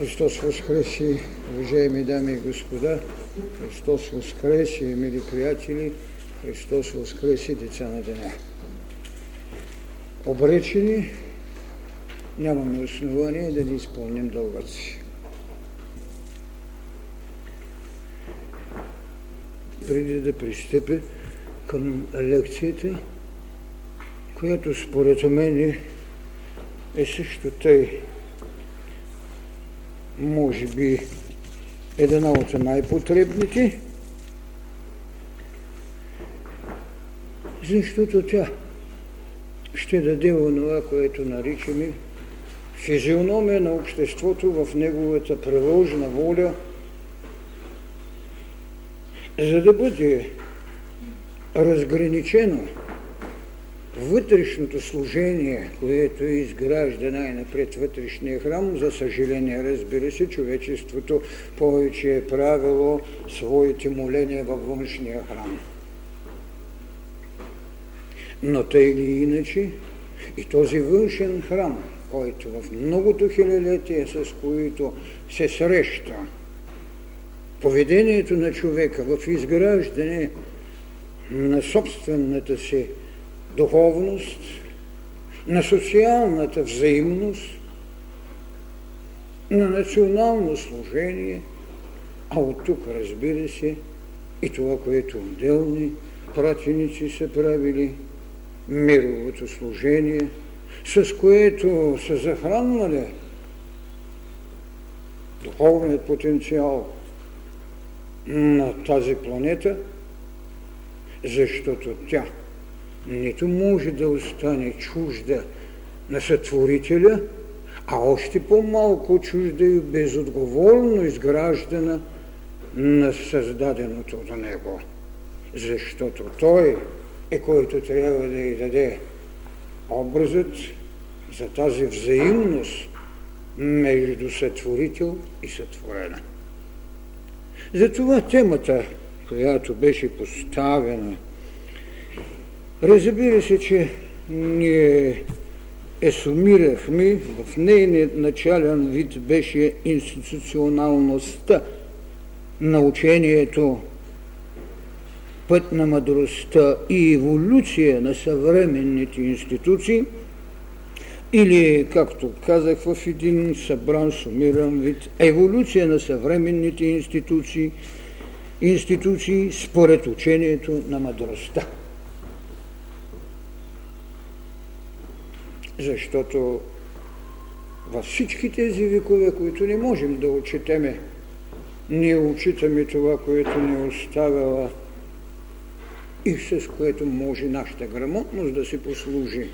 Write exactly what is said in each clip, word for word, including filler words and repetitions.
Христос Воскресе, уважаеми дами и господа, Христос Воскресе, мили приятели, Христос Воскресе, деца на деня. Обречени, нямаме основание да не изпълним дългът си. Преди да пристъпя към лекцията, която според мен е също тъй, може би една от най-потребните, защото тя ще даде онова, което наричаме физиономия на обществото в неговата приложна воля, за да бъде разграничено вътрешното служение, което изгражда най-напред вътрешния храм. За съжаление, разбира се, човечеството повече е правило своите моления във външния храм. Но тъй или иначе, и този външен храм, който в многото хилядолетия, с които се среща поведението на човека в изграждане на собствената си духовност, на социалната взаимност, на национално служение, а от тук, разбира се, и това, което отделни пратеници са правили, мировото служение, с което са захранвали духовният потенциал на тази планета, защото тя нито може да остане чужда на Сътворителя, а още по-малко чужда и безотговорно изграждана на създаденото до него. Защото той е, който трябва да й даде образът за тази взаимност между Сътворител и Сътворена. Затова темата, която беше поставена, разбира се, че ние е сумирахме, в нейният начален вид беше институционалността на учението, път на мъдростта и еволюция на съвременните институции, или, както казах в един събран сумиран вид, еволюция на съвременните институции, институции според учението на мъдростта. Защото във всички тези векове, които не можем да отчетеме, ние отчитаме това, което ни оставила и с което може нашата грамотност да се послужи.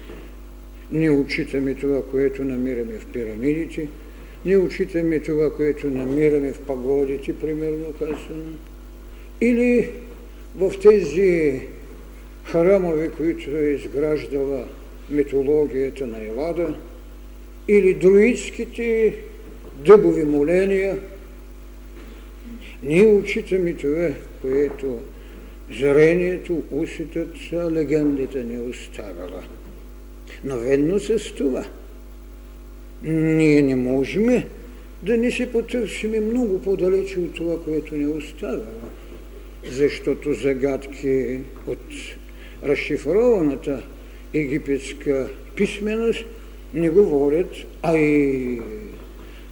Ние отчитаме това, което намираме в пирамидите, ние отчитаме това, което намираме в пагодите, примерно казано, или в тези храмове, които е изграждала митологията на Елада, или друидските дъбови моления. Ние отчитаме това, което зрението, усетът, легендата ни оставила. Но ведно с това ние не можем да не се потърсим много по-далече от това, което ни оставила, защото загадки от разшифрованата египетска писменост не говорят, а и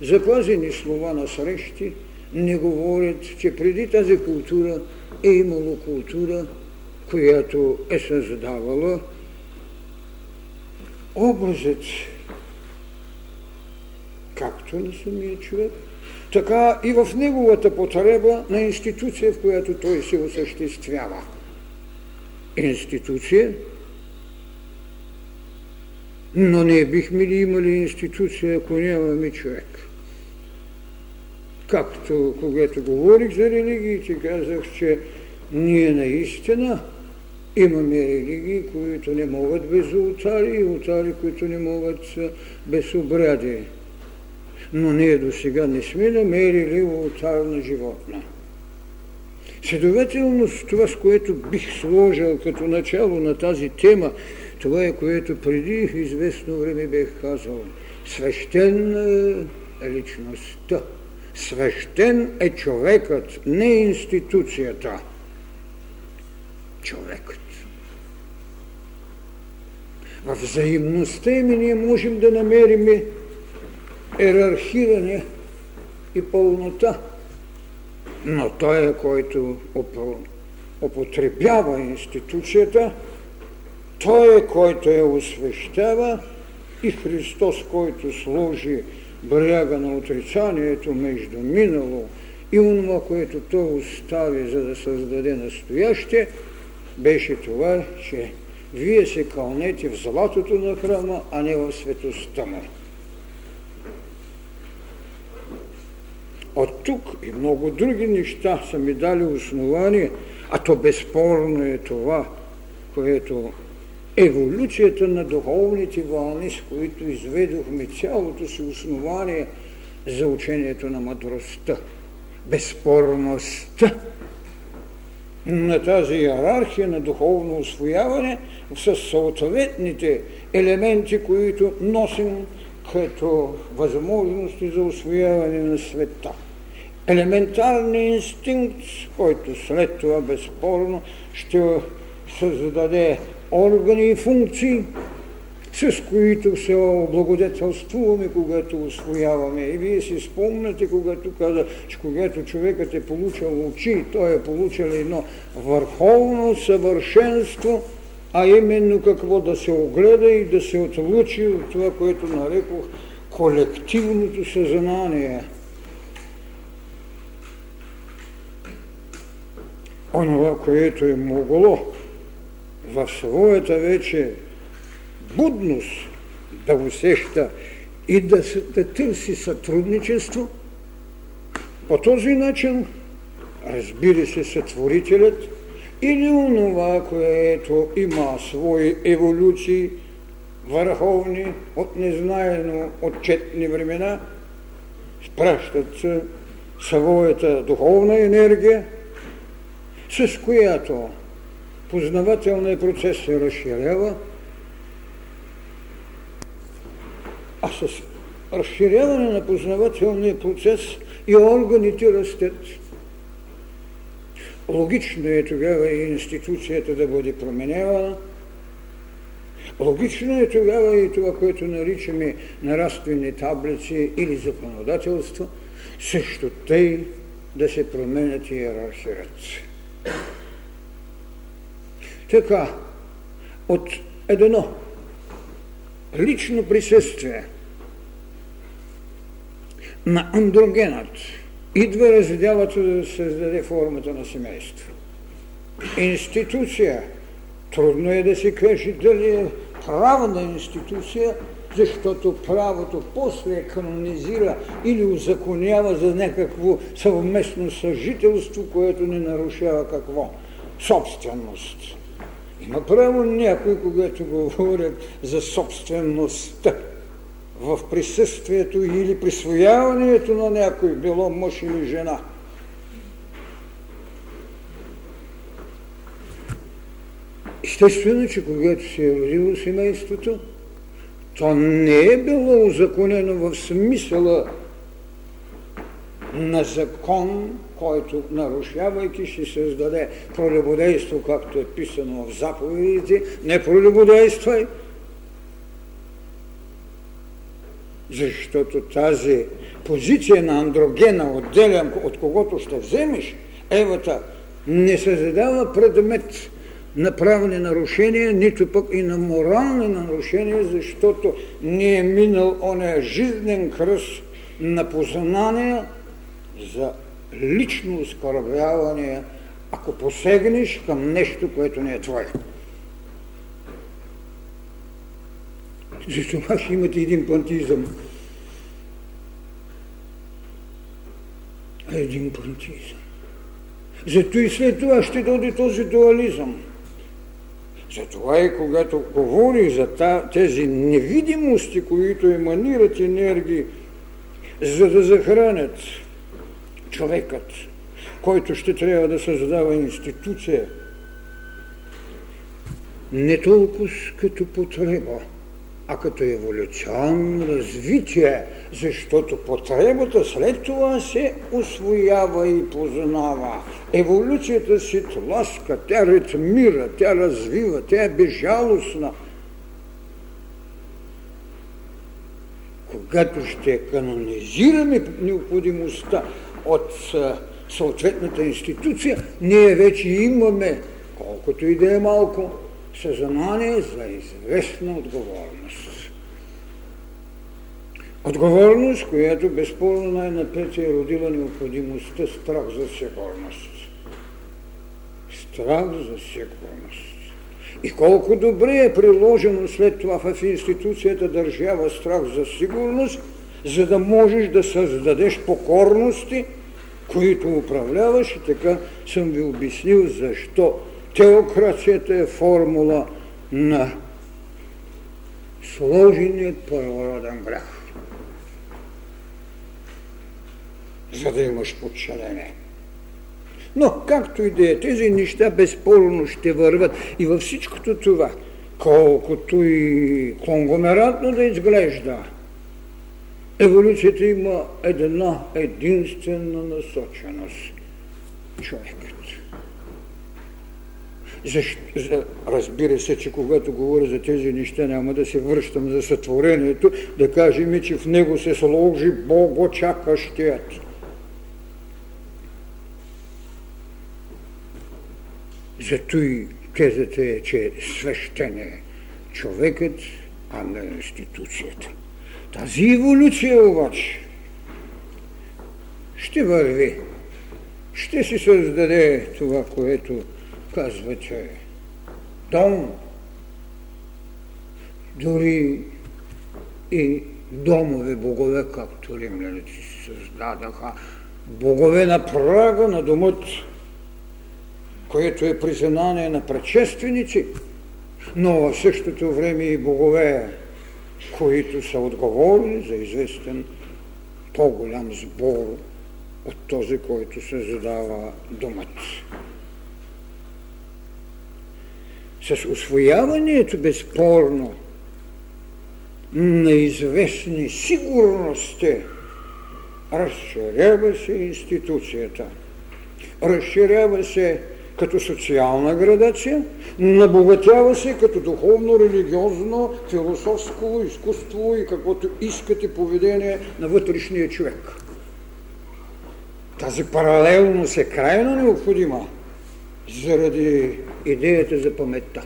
запазени слова на срещи не говорят, че преди тази култура е имало култура, която е създавала образът както на самия човек, така и в неговата потреба на институция, в която той се осъществява. Институция, но не бихме ли имали институция, ако нямаме човек? Както когато говорих за религиите, казах, че ние наистина имаме религии, които не могат без олтари и олтари, които не могат без обряди. Но ние досега не сме намерили олтар на животна. Следователно, това, с което бих сложил като начало на тази тема, това е, което преди известно време бях казал. Свещен личността. Свещен е човекът, не институцията. Човекът. В взаимността ми ние можем да намерим йерархиране и пълнота. Но той е, който употребява институцията, той е, който я освещава, и Христос, който сложи брега на отрицанието между минало и онова, което той остави, за да създаде настояще, беше това, че вие се кълнете в златото на храма, а не в светостта му. От тук и много други неща са ми дали основание, а то безспорно е това, което еволюцията на духовните вълни, с които изведохме цялото си основание за учението на мъдростта. Безспорността на тази иерархия на духовно усвояване с съответните елементи, които носим като възможности за усвояване на света. Елементарният инстинкт, който след това безспорно ще създаде органи и функции, с които се облагодетелствуваме, когато освояваме. И вие си спомняте, когато каза, че когато човекът е получил очи, той е получил едно върховно съвършенство, а именно какво да се огледа и да се отлучи от това, което нарекох колективното съзнание. Онова, което е могло в своята вече будност да усеща и да, се, да търси сътрудничество, по този начин, разбира се, сътворителят или онова, което има свои еволюции, върховни, от незнайно отчетни времена, спращат своята духовна енергия, с която познавателният процес се разширява, а с разширяване на познавателния процес и органите растят. Логично е тогава и институцията да бъде променявана. Логично е тогава и това, което наричаме нараствени таблици или законодателство, също тъй да се променят и иерархираци. Така, от едно лично присъствие на андрогенът идва разделата да създаде формата на семейство. Институция, трудно е да се каже дали е правна институция, защото правото после канонизира или узаконява за някакво съвместно съжителство, което не нарушава какво? Собственост. Има право някой, когато говорят за собствеността в присъствието или присвояването на някой, било мъж или жена. Естествено, че когато се е родило семейството, то не е било узаконено в смисъла на закон, който, нарушавайки, ще създаде пролюбодейство, както е писано в заповедите. Не пролюбодействай! Защото тази позиция на андрогена, отделям от когото ще вземеш, Евата не създава предмет на правни нарушения, нито пък и на морални нарушения, защото не е минал оня жизнен кръст на познания за лично оскърбяване, ако посегнеш към нещо, което не е твое. Затова ще имате един пантизъм. Един пантизъм. Зато и след това ще дойде този дуализъм. Затова и когато говори за тези невидимости, които еманират енергии, за да захранят човекът, който ще трябва да създава институция, не толкова като потреба, а като еволюционно развитие, защото потребата след това се усвоява и познава. Еволюцията си тласка, тя ритмира, тя развива, тя е безжалостна. Когато ще канонизираме необходимостта от съответната институция, ние вече имаме, колкото и да е малко, съзнание за известна отговорност. Отговорност, която безспорно най-напред е родила необходимостта страх за сигурност. Страх за сигурност. И колко добре е приложено след това в институцията държава страх за сигурност, за да можеш да създадеш покорности, които управляваш, и така съм ви обяснил защо теокрацията е формула на сложеният първороден грях. За да имаш подчинение. Но както и да е, тези неща безспорно ще върват. И във всичкото това, колкото и конгломератно да изглежда, еволюцията има една единствена насоченост – човекът. Защо? Разбира се, че когато говоря за тези неща, няма да се връщам за сътворението, да кажем, че в него се сложи Богочакащият. Зато и тезата е, че свещен е човекът, а не институцията. Тази еволюция обаче ще върви, ще си създаде това, което казвате дом, дори и домови богове, както римляните си създадаха, богове на прага на домът, което е признание на предшественици, но в същото време и богове, които са отговорни за известен по-голям сбор от този, който се задава домът. С усвояването безспорно на известни сигурности разширява се институцията. Разширява се като социална градация, набогатява се като духовно, религиозно, философско, изкуство и каквото искате поведение на вътрешния човек. Тази паралелност е крайно необходима заради идеята за паметта.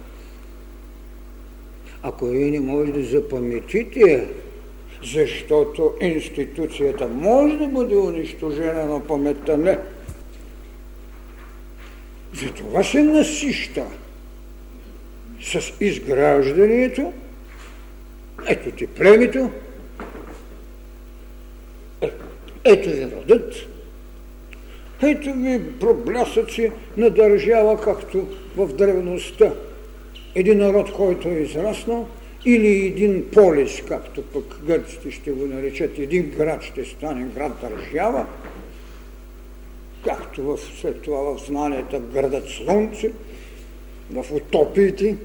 Ако вие не може да запаметите, защото институцията може да бъде унищожена, но паметта не. Затова се насища с изграждането, ето ти племето, ето ви родът, ето ви проблясъци на държава, както в древността. Един народ, който е израснал, или един полис, както пък гърците ще го наречат, един град ще стане град-държава, както в, след това в знанията градът слънце, в утопиите.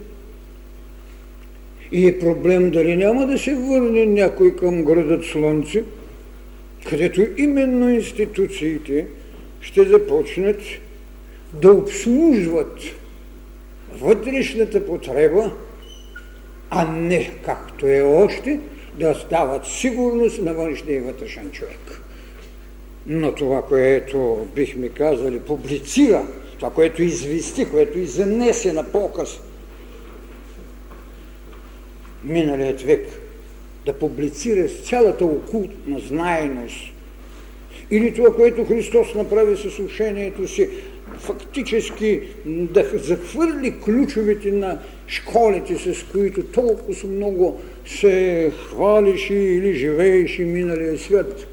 И е проблем дали няма да се върне някой към градът слънце, където именно институциите ще започнат да обслужват вътрешната потреба, а не както е още, да стават сигурност на външния и вътрешен човек. Но това, което бихме казали, публицира, това, което извести, което изнесе на показ миналият век, да публицира с цялата окултна знаеност. Или това, което Христос направи със учението си, фактически да захвърли ключовете на школите, с които толкова много се хвалеше или живееше миналия свят.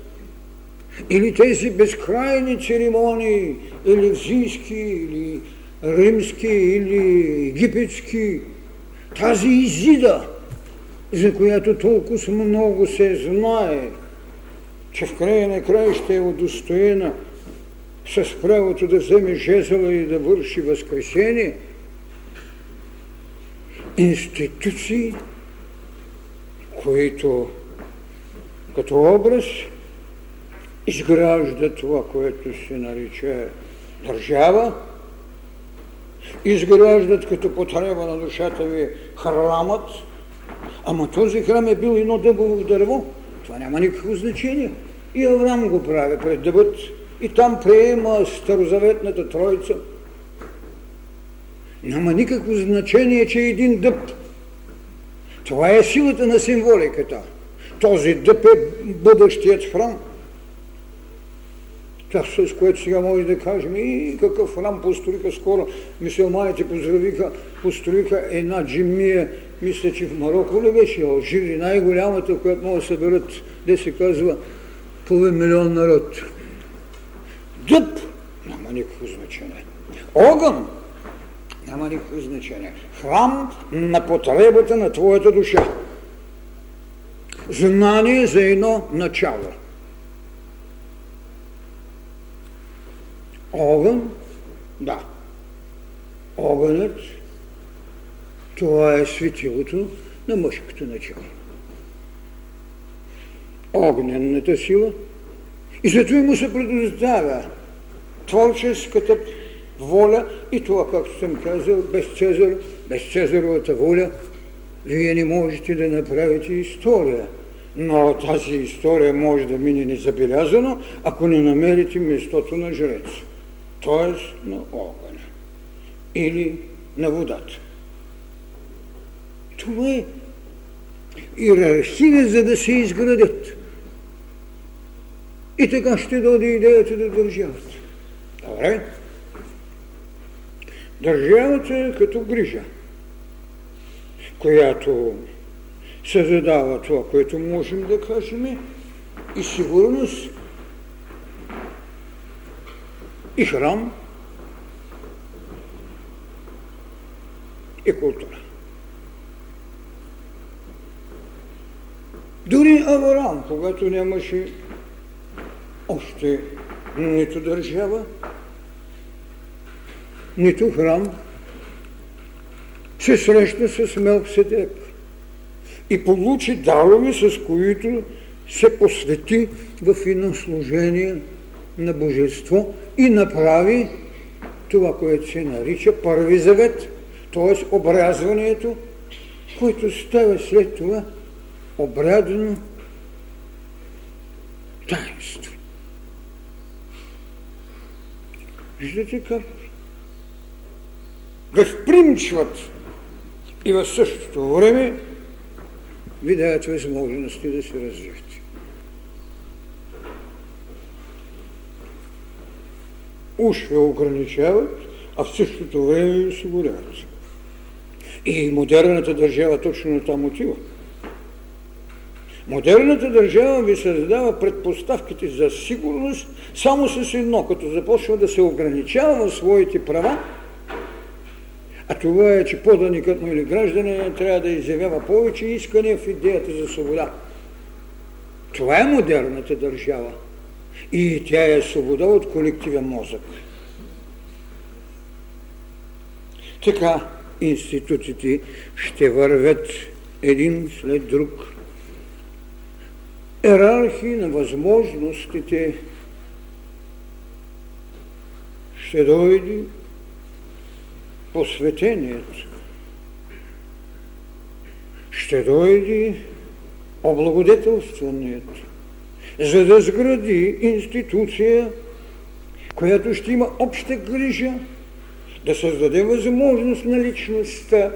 Или тези безкрайни церемонии, елевзийски, или римски, или египетски, тази Изида, за която толкова много се знае, че в края на края ще е удостоена с правото да вземе жезъла и да върши възкресение, институции които като образ изгражда това, което се нарича държава, изграждат като потреба на душата ви храмът, ама този храм е бил едно дъбово дърво, това няма никакво значение. И Авраам го прави пред дъбът и там приема старозаветната троица. Няма никакво значение, че е един дъб. Това е силата на символиката. Този дъб е бъдещият храм. Това, с което сега може да кажем, и какъв храм построиха скоро. Мюсюлманите поздравиха, построиха една джимия, мисля, че в Мароко ли беше, Алжир, най-голямата, която могат да съберат, де се казва, половин милион народ. Дъб няма никакво значение. Огън няма никакво значение. Храм на потребата на твоята душа. Знание за едно начало. Огън, да. Огънът, това е светилото на мъжкото начало. Огненната сила. И зато му се предоставя творческата воля и това, както съм казал, без Цезар, без Цезаровата воля, вие не можете да направите история. Но тази история може да мине незабелязано, ако не намерите мястото на жрец. Т.е. на огъня или на водата. Това е иерархия, за да се изградят. И така ще дойде идеята да държавата. Добре? Държавата е като грижа, която се задава това, което можем да кажем, и сигурност, и храм, и култура. Дори Авраам, когато нямаше още нито държава, нито храм, се срещна с Мелкиседек и получи дарове, с които се посвети в едно служение на божество и направи това, което се нарича Първи завет, т.е. обрязването, което става след това обрядено таинство. Виждате как възпримчват и в същото време ви дават възможности да се развиват. Уж ви ограничават, а в същото време ви осигуряват. И модерната държава точно на там отива. Модерната държава ви създава предпоставките за сигурност само с едно, като започва да се ограничава в своите права, а това е, че поданикът му или гражданин трябва да изявява повече искане в идеята за свобода. Това е модерната държава. И тя е свобода от колективен мозък. Така институтите ще вървят един след друг. Йерархия на възможностите ще дойде посветението, ще дойде облагодетелстването, за да сгради институция, която ще има обща грижа да създаде възможност на личността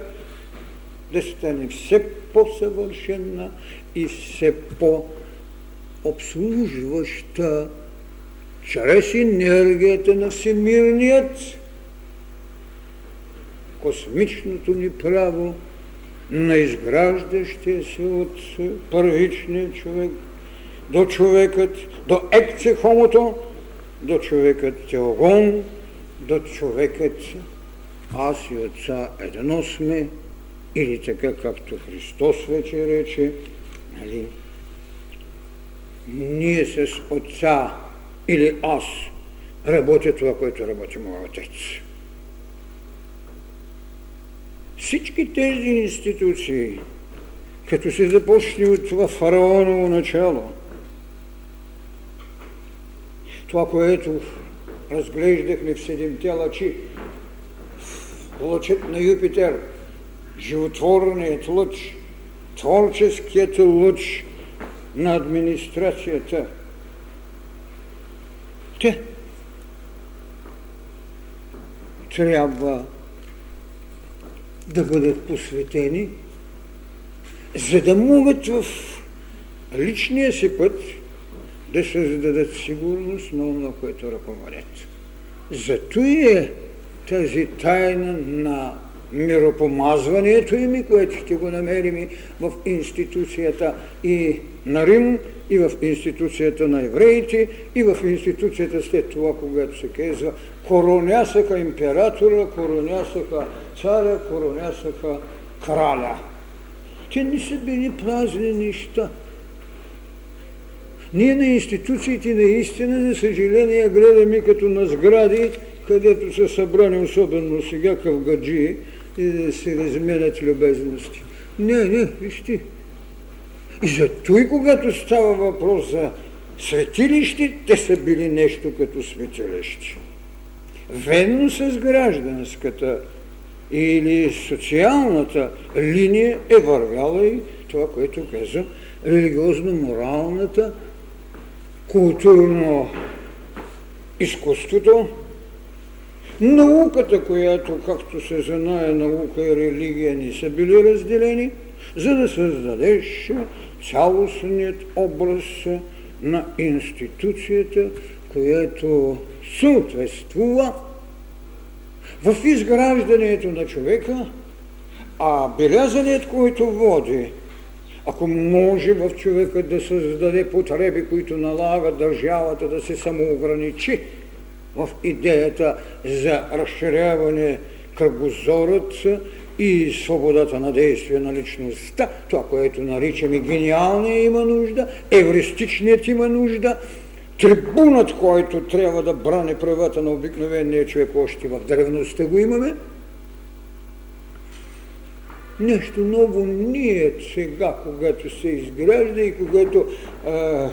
да стане все по-съвършена и все по-обслужваща чрез енергията на всемирният, космичното ни право на изграждащия се от първичния човек до човекът, до екце хомото, до човекът теогон, до човекът аз и отца едно сме, или така както Христос вече рече, нали? Ние с отца или аз работя това, което работи моят отец. Всички тези институции като се започне от това фараоново начало, това, което разглеждахме в седемте лъчи, лъчът на Юпитер, животворният лъч, творческият лъч на администрацията. Те трябва да бъдат посветени, за да могат в личния си път да създадат сигурност на това, което ръководят. Зато е тази тайна на миропомазването им, което ще го намерим в институцията и на Рим, и в институцията на евреите, и в институцията след това, когато се казва коронясаха императора, коронясаха царя, коронясаха краля. Те не са били празни неща. Ние на институциите наистина, за съжаление, гледаме като на сгради, където са събрани, особено сега, кавгаджии, и да се разменят любезности. Не, не, вижте. И зато и когато става въпрос за светилище, те са били нещо като светилище. Ведно с гражданската или социалната линия е вървяла и това, което казвам, религиозно-моралната, културно изкуството, науката, която, както се знае, наука и религия не са били разделени, за да създадеш цялостният образ на институцията, която съответствува в изграждането на човека, а белязаният, който води, ако може в човека да създаде потреби, които налагат държавата да се самоограничи в идеята за разширяване кръгозорът и свободата на действие на личността, това, което наричаме гениалния има нужда, евристичният има нужда, трибунът, който трябва да брани правата на обикновения човек, още в древността го имаме. Нещо ново ние сега, когато се изгражда и когато а,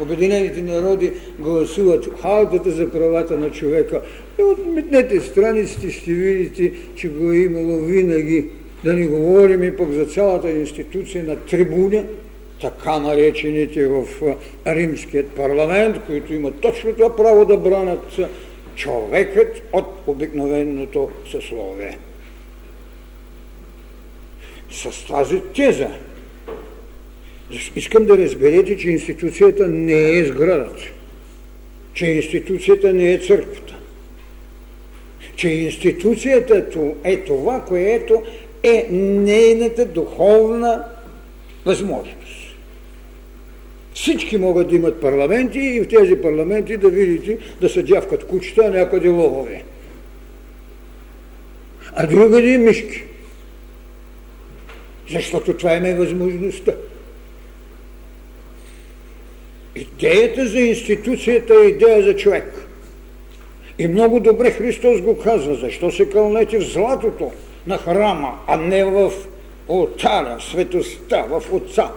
Обединените народи гласуват хартата за правата на човека. И отметнете страниците, ще видите, че го е имало винаги. Да не говорим и пък за цялата институция на трибуна, така наречените в римският парламент, които имат точно това право да бранят човекът от обикновеното съсловие. С тази теза искам да разберете, че институцията не е сградата, че институцията не е църквата, че институцията е това, което е нейната духовна възможност. Всички могат да имат парламенти и в тези парламенти да видите да се дявкат кучета, някъде лъвове, а другаде мишки. Защото това е възможността. Идеята за институцията е идея за човек. И много добре Христос го казва, защо се кълнете в златото на храма, а не в олтара, в светостта, в отца.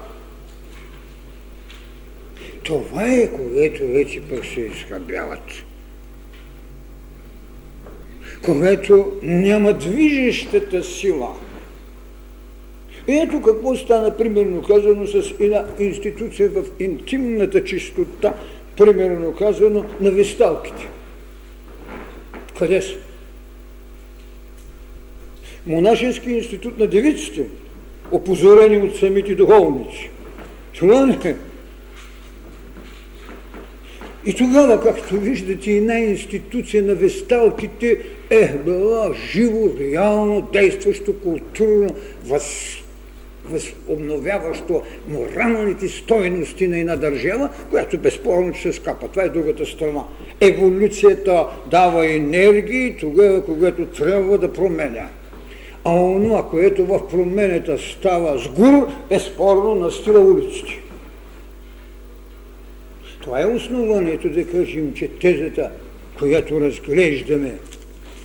Това е, когато вече пък се изхабяват. Когато няма движещата сила. И ето какво стана, примерно казано, с една институция в интимната чистота, примерно казано, на весталките. Къде са? Монашески институт на девиците, опозорени от самите духовници. Това не е. И тогава, както виждате, една институция на весталките е била живо, реално, действащо, културно, възстановление, обновяващо моралните стойности на една държава, която безспорно ще се скапа. Това е другата страна. Еволюцията дава енергии тогава, когато трябва да променя. А онова, което в променята става с гур, безспорно настира улиците. Това е основанието да кажем, че тезата, която разглеждаме,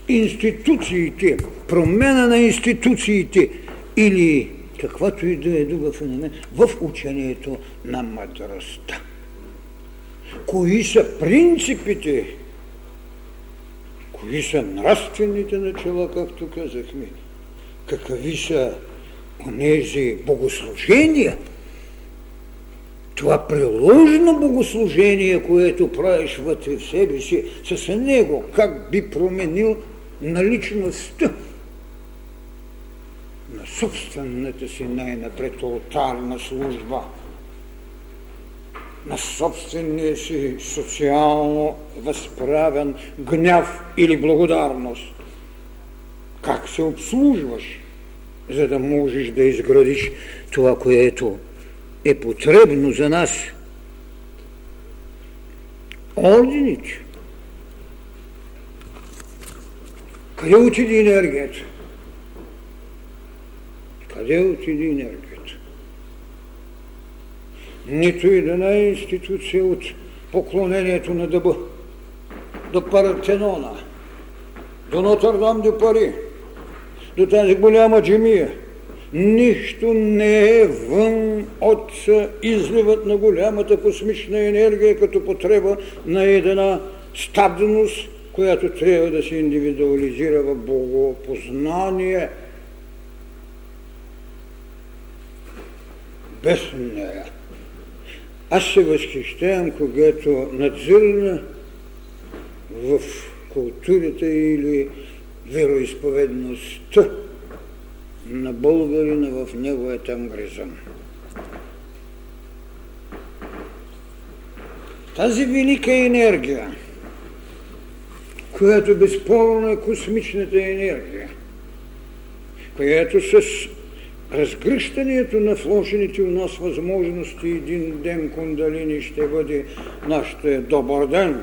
институциите, промена на институциите или каквато и да е друга феномен, в учението на мъдростта. Кои са принципите? Кои са нравствените начала, както казахме? Какви са онези богослужения? Това приложно богослужение, което правиш вътре в себе си, с него как би променил наличността на собствената си най-напред олтарна служба, на собствения си социално възправен гняв или благодарност. Как се обслужваш, за да можеш да изградиш това, което е потребно за нас. Ордените. Къде отиде енергията? Къде отиде енергията? Нито и дана институция от поклонението на дъба до Партенона, до Нотърдам де Пари, до тази голяма джемия. Нищо не е вън от изливът на голямата космична енергия като потреба на една стабилност, която трябва да се индивидуализира в богопознание. Без нея. Аз се възхищавам, когато надзирна в културата или вероизповедността на българина в неговият ангризъм. Тази велика енергия, която безспорно е космичната енергия, която с разгръщането на вложените у нас възможности един ден кундалини ще бъде нашата добър ден,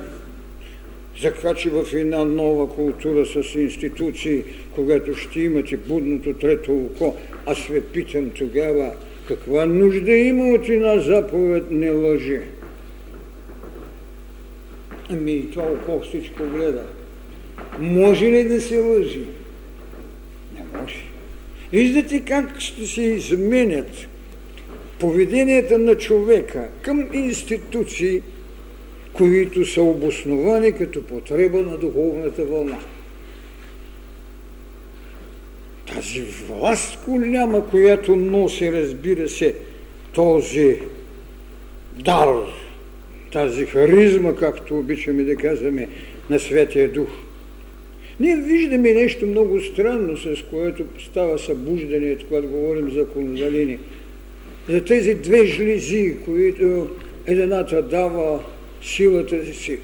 закачи в една нова култура с институции, когато ще имате будното трето око. Аз ви питам тогава, каква нужда има от една заповед не лъжи? Ами и това око всичко гледа. Може ли да се лъжи? Не може. Виждате как ще се изменят поведенията на човека към институции, които са обосновани като потреба на духовната вълна. Тази власт голяма, която носи, разбира се, този дар, тази харизма, както обичаме да казваме, на Светия Дух. Ние виждаме нещо много странно, с което става събуждането, когато говорим за кундалини. За тези две жлези, които едната дава силата си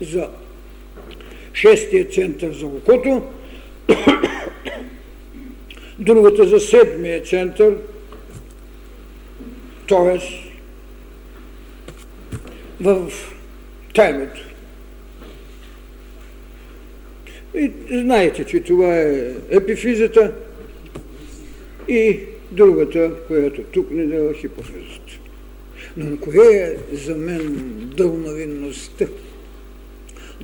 за шестия център за окото, другата за седмия център, т.е. в таймето. И знаете, че това е епифизата и другата, която тук не дава хипофизата. Но кое е за мен дълновинността?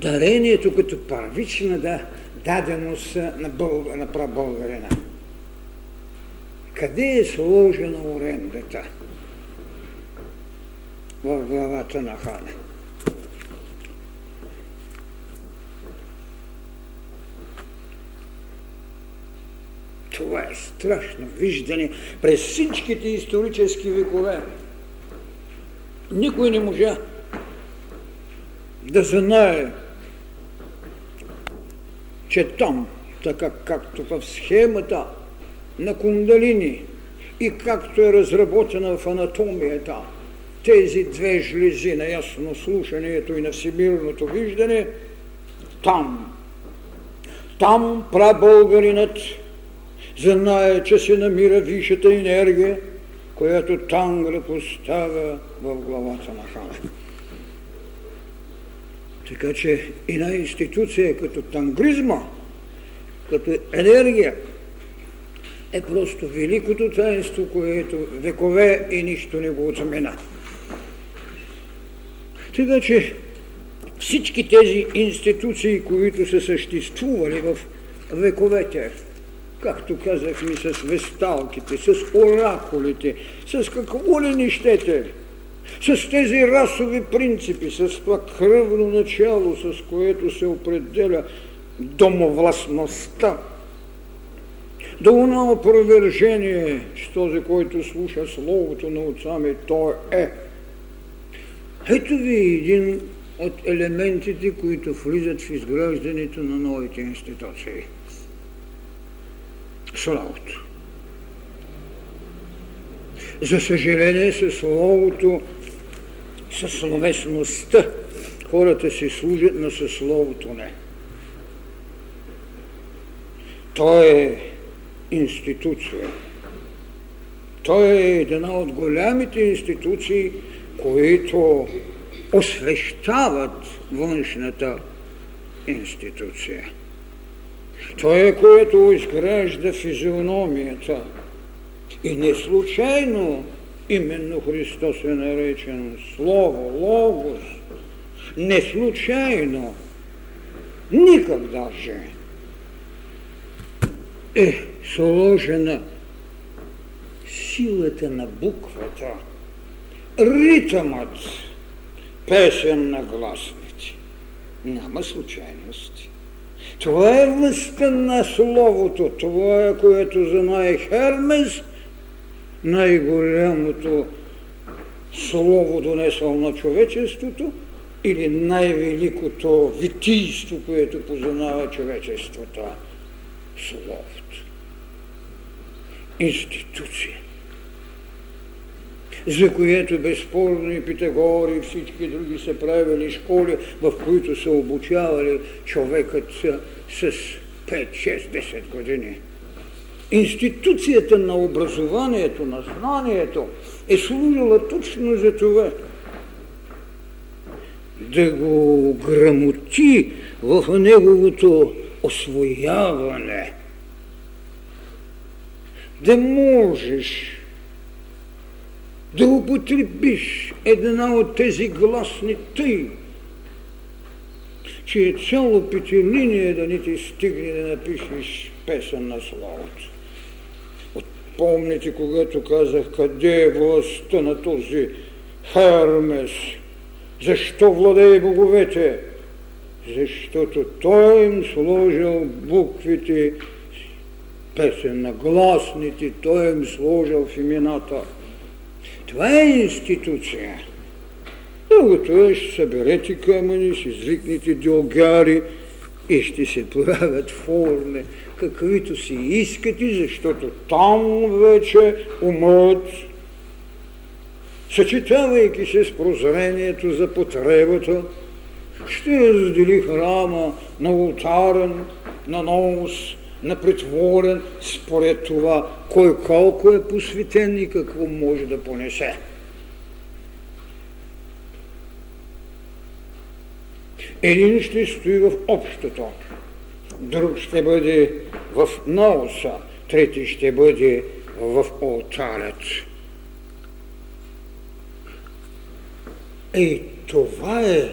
Дарението като първична да, даденост на, бълг... на прабългарина. Къде е сложена орендата в главата на хана? Това е страшно виждане през всичките исторически векове. Никой не можа да знае, че там, така както в схемата на кундалини и както е разработена в анатомията, тези две жлези на ясно слушането и на всемирното виждане, там, там прабългаринът знае, че се намира висшата енергия, която Тангра поставя в главата на хана. Така че една институция като тангризма, като енергия, е просто великото таинство, което векове и нищо не го отмина. Така че всички тези институции, които са съществували в вековете, както казахме, с весталките, с оракулите, с какво ли не щете, с тези расови принципи, с това кръвно начало, с което се определя домовластността, до едно опровержение с този, който слуша Словото на Отца ми, то е. Ето ви един от елементите, които влизат в изграждането на новите институции. Словото. За съжаление, със Словото, със словесността, хората си служат, но със Словото не. То е институция. То е една от голямите институции, които освещават външната институция. То е, което изгражда физиономията. И не случайно именно Христос е наречен Слово, Логос. Не случайно. Никак даже е сложена силата на буквата, ритъмът, песен на гласници. Няма случайности. Това е властта на Словото, това е, което знае Хермес, най-голямото слово донесъл на човечеството, или най-великото витийство, което познава човечеството. Словото. Институция, за което безспорно и Питагор и всички други са правили школи, в които са обучавали човекът с пет шест десет години. Институцията на образованието, на знанието е служила точно за това. Да го грамоти в неговото освояване. Да можеш да употребиш една от тези гласни тъй, че е цяло петелиние да не ти стигне да напишеш песен на Словото. Помните, когато казах, къде е властта на този Хермес? Защо владее боговете? Защото той им сложил буквите, песен на гласните, той им сложил в имената. Това е институция. Другото е, ще съберете камъни, ще извикнете дългари и ще се правят форми, каквито си искате, защото там вече умът, съчетавайки се с прозрението за потребата, ще раздели храма на ултарен, на нос, на притворен, според това кой колко е посветен и какво може да понесе. Един ще стои в общото, друг ще бъде в наоса, трети ще бъде в олтарът. И това е,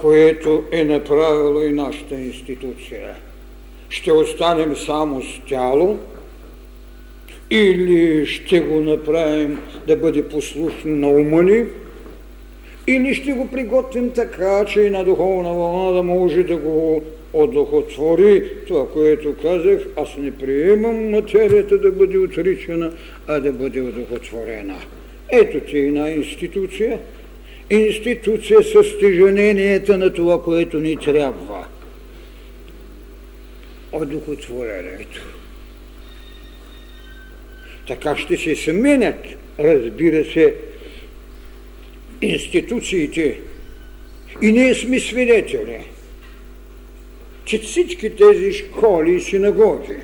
което е направило и нашата институция. Ще останем само с тяло или ще го направим да бъде послушно на ума ни, или ще го приготвим така, че и на духовна вълна да може да го одухотвори. Това, което казах, аз не приемам материята да бъде отричана, а да бъде одухотворена. Ето ти една институция. Институция със стежененията на това, което ни трябва. Одухотворението. Така ще се сменят, разбира се, институциите. И ние сме свидетели, че всички тези школи и синагоги,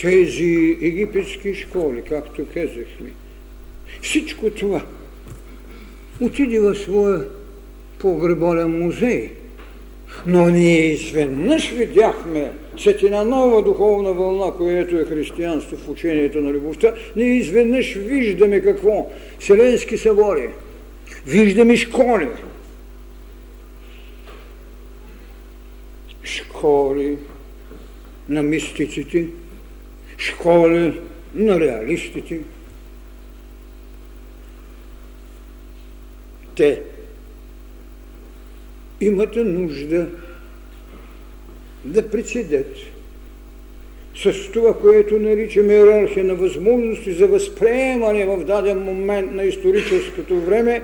тези египетски школи, както казахме, всичко това отиде в своя погребален музей. Но ние изведнъж видяхме след една нова духовна вълна, която е християнство в учението на любовта, ние изведнъж виждаме какво? Селенски събори. Виждаме школи. Школи на мистиците, школи на реалистите. Те имат нужда да прецедят с това, което наричаме иерархия на възможности за възприемане в даден момент на историческото време,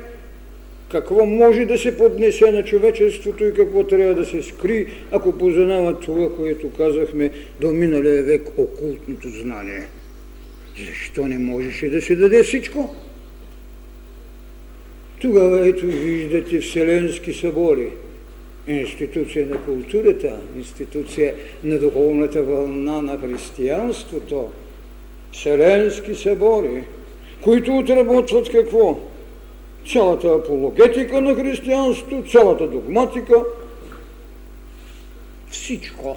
какво може да се поднесе на човечеството и какво трябва да се скри, ако познава това, което казахме до миналия век, окултното знание. Защо не можеше да се даде всичко? Тогава ето виждате вселенски събори, институция на културата, институция на духовната вълна на християнството, вселенски събори, които отработват какво? Цялата апологетика на християнството, цялата догматика, всичко,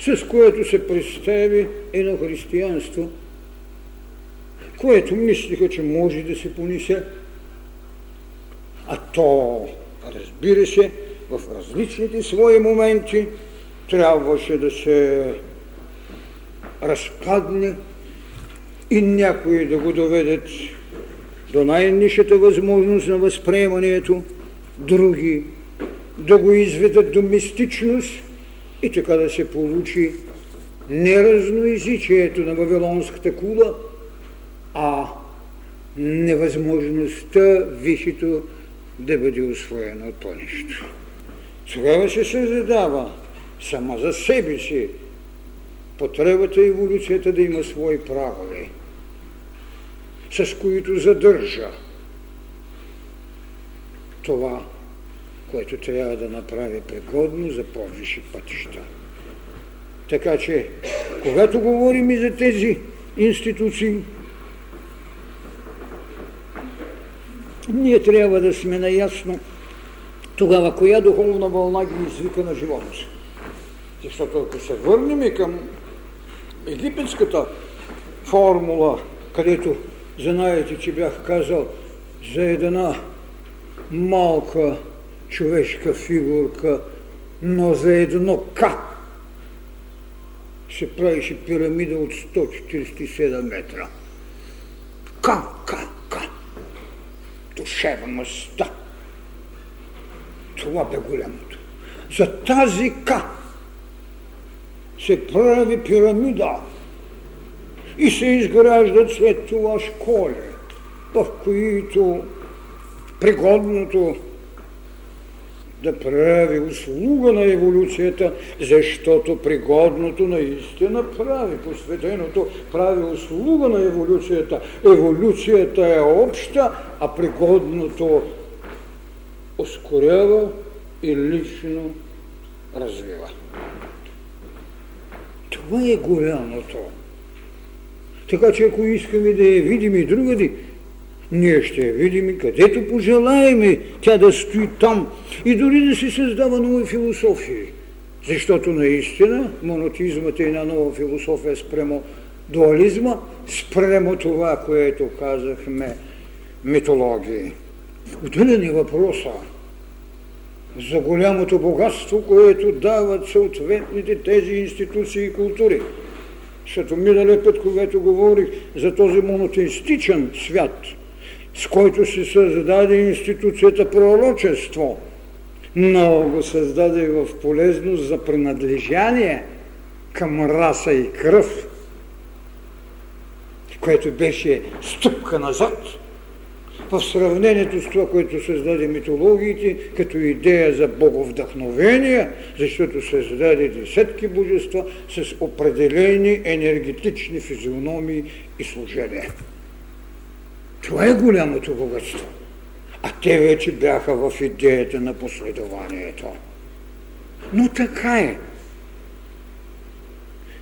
с което се представи едно християнство, което мислиха, че може да се понесе, а то, разбира се, в различните свои моменти трябваше да се разпадне и някои да го доведат до най-нишата възможност на възприемането, други да го изведат до мистичност и така да се получи не разноизичието на вавилонската кула, а невъзможността висшето да бъде усвоено от това нещо. Тогава се създава сама за себе си потребата и еволюцията да има свои прагове, с които задържа това, което трябва да направи пригодно за по-висши пътища. Така че, когато говорим и за тези институции, ние трябва да сме наясно тогава коя духовна вълна ги извика на живота. Защото ако се върнем и към египетската формула, където знаете, че бях казал за една малка човешка фигурка, но за едно К се правише пирамида от сто четиридесет и седем метра. К, К, К. Душевността. Това бе голямото. За тази К се прави пирамида. И се изграждат след това школи, в които пригодното да прави услуга на еволюцията, защото пригодното наистина прави, посветеното прави услуга на еволюцията. Еволюцията е обща, а пригодното ускорява и лично развива. Това е голямото. Така че ако искаме да я видим и другаде, ние ще я видим където пожелаем тя да стои там и дори да се създава нови философии. Защото наистина монотизмът е една нова философия спрямо дуализма, спрямо това, което казахме митологии. Отделен е въпроса за голямото богатство, което дават съответните тези институции и култури. Защото миналия път, когато говорих за този монотеистичен свят, с който се създаде институцията пророчество, но го създаде в полезност за принадлежание към раса и кръв, което беше стъпка назад в сравнението с това, което създаде митологиите като идея за боговдъхновение, защото създаде десетки божества с определени енергетични физиономии и служения. Това е голямото богатство. А те вече бяха в идеята на последованието. Но така е.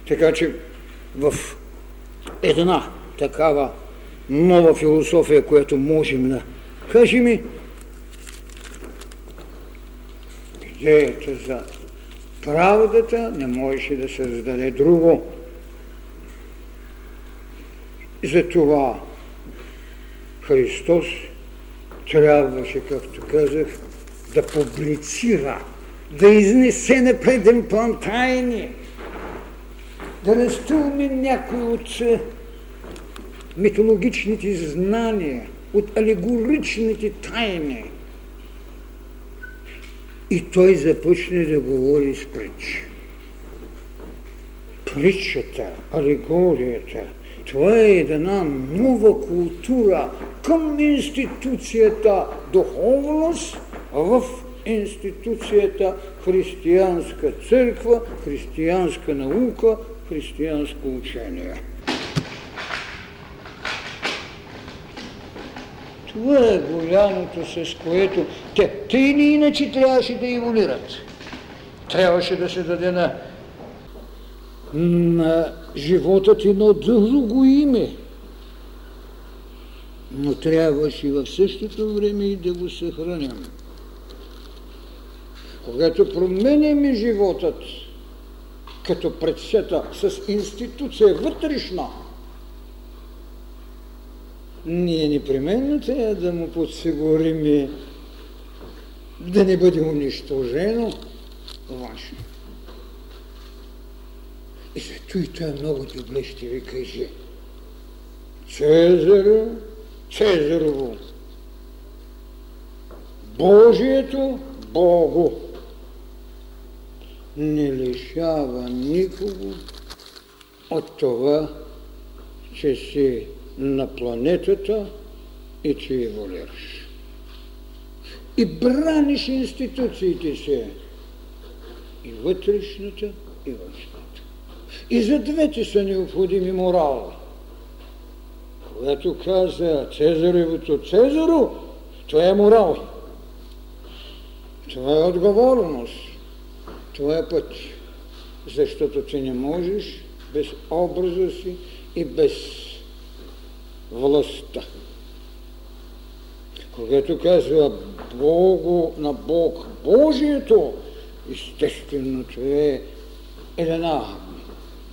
Така че в една такава нова философия, която можем да кажем и идеята за правдата не можеше да създаде друго. Затова Христос трябваше, както казах, да публицира, да изнесе на преден план тайни, да разтълми някои от митологичните знания, от алегоричните тайни. И той започне да говори с притчи. Притчата, алегорията, това е една нова култура към институцията духовност в институцията християнска църква, християнска наука, християнско учение. Това е голямото, с което те, те или иначе трябваше да еволюират. Трябваше да се даде на, на животът едно друго име. Но трябваше в същото време и да го съхраним. Когато променяме животът като предсета с институция вътрешна, ние непременно трябва да му подсигурим да не бъде унищожено външно. И зато и той много добре ще ви каже: Цезарю, Цезарово, Божието, Богу. Не лишава никого от това, че си на планетата и че еволюираш. И браниш институциите си. И вътрешната, и външната. И за двете са необходими морал. Когато каза Цезаревото Цезаро, това е морал. Това е отговорност. Това е път. Защото ти не можеш без образа си и без властта. Когато казва Богу на Бог Божието, естествено това е една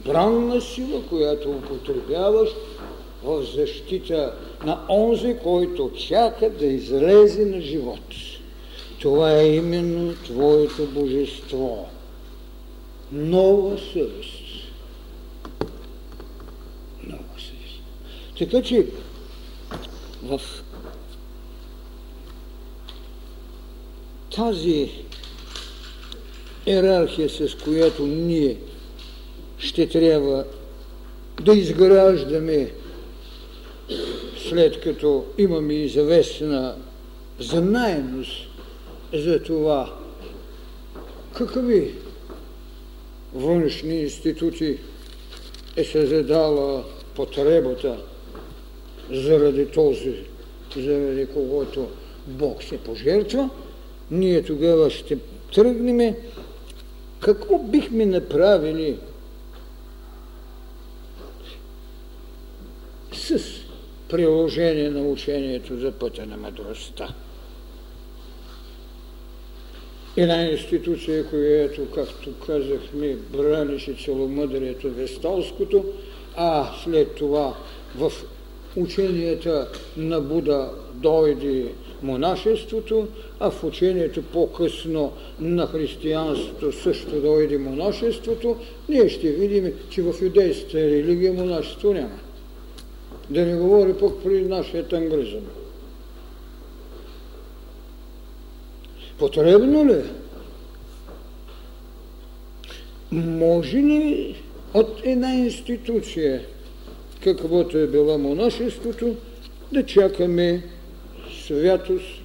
бранна сила, която употребяваш в защита на онзи, който чака да излезе на живот. Това е именно твоето божество. Нова съвест. Нова съвест. Така че в тази йерархия, с която ние ще трябва да изграждаме, след като имаме известна знаеност за това какви външни институти е се задала потребата заради този, заради когото Бог се пожертва, ние тогава ще тръгнем какво бихме направили с приложение на учението за пътя на мъдростта. Една институция, която, както казахме, бранеше целомъдрието весталското, а след това в ученията на Буда дойде монашеството, а в учението по-късно на християнството също дойде монашеството, ние ще видим, че в юдейската религия монашество няма. Да не говори пък при нашия ангризъм. Потребно ли? Може ли от една институция, каквото е било монашеството, да чакаме святост?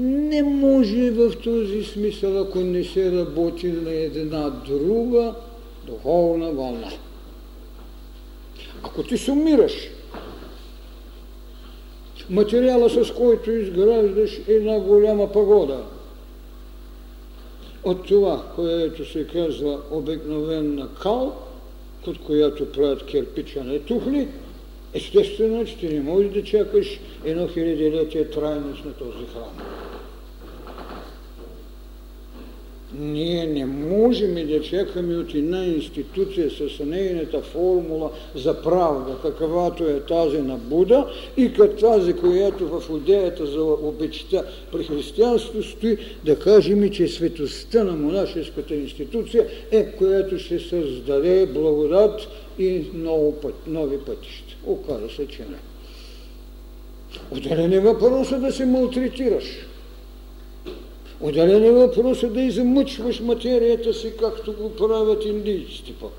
Не може в този смисъл, ако не се работи на една друга духовна вълна. Ако ти сумираш материала, с който изграждаш една голяма пагода от това, което се казва обикновена кал, от която правят кирпича не тухли, естествено, че ти не можеш да чакаш едно хилядилетие трайност на този храм. Ние не можем да чекаме от една институция с нейната формула за правда, каквато е тази на Буда и като тази, която в идеята за обичта при християнството стои, да кажем, че светостта на монашеската институция е, която ще създаде благодат и път, нови пътища. Оказва се, че не. Отделен е въпроса да се малтретираш. Отделен е въпроса да измъчваш материята си, както го правят индийците пък.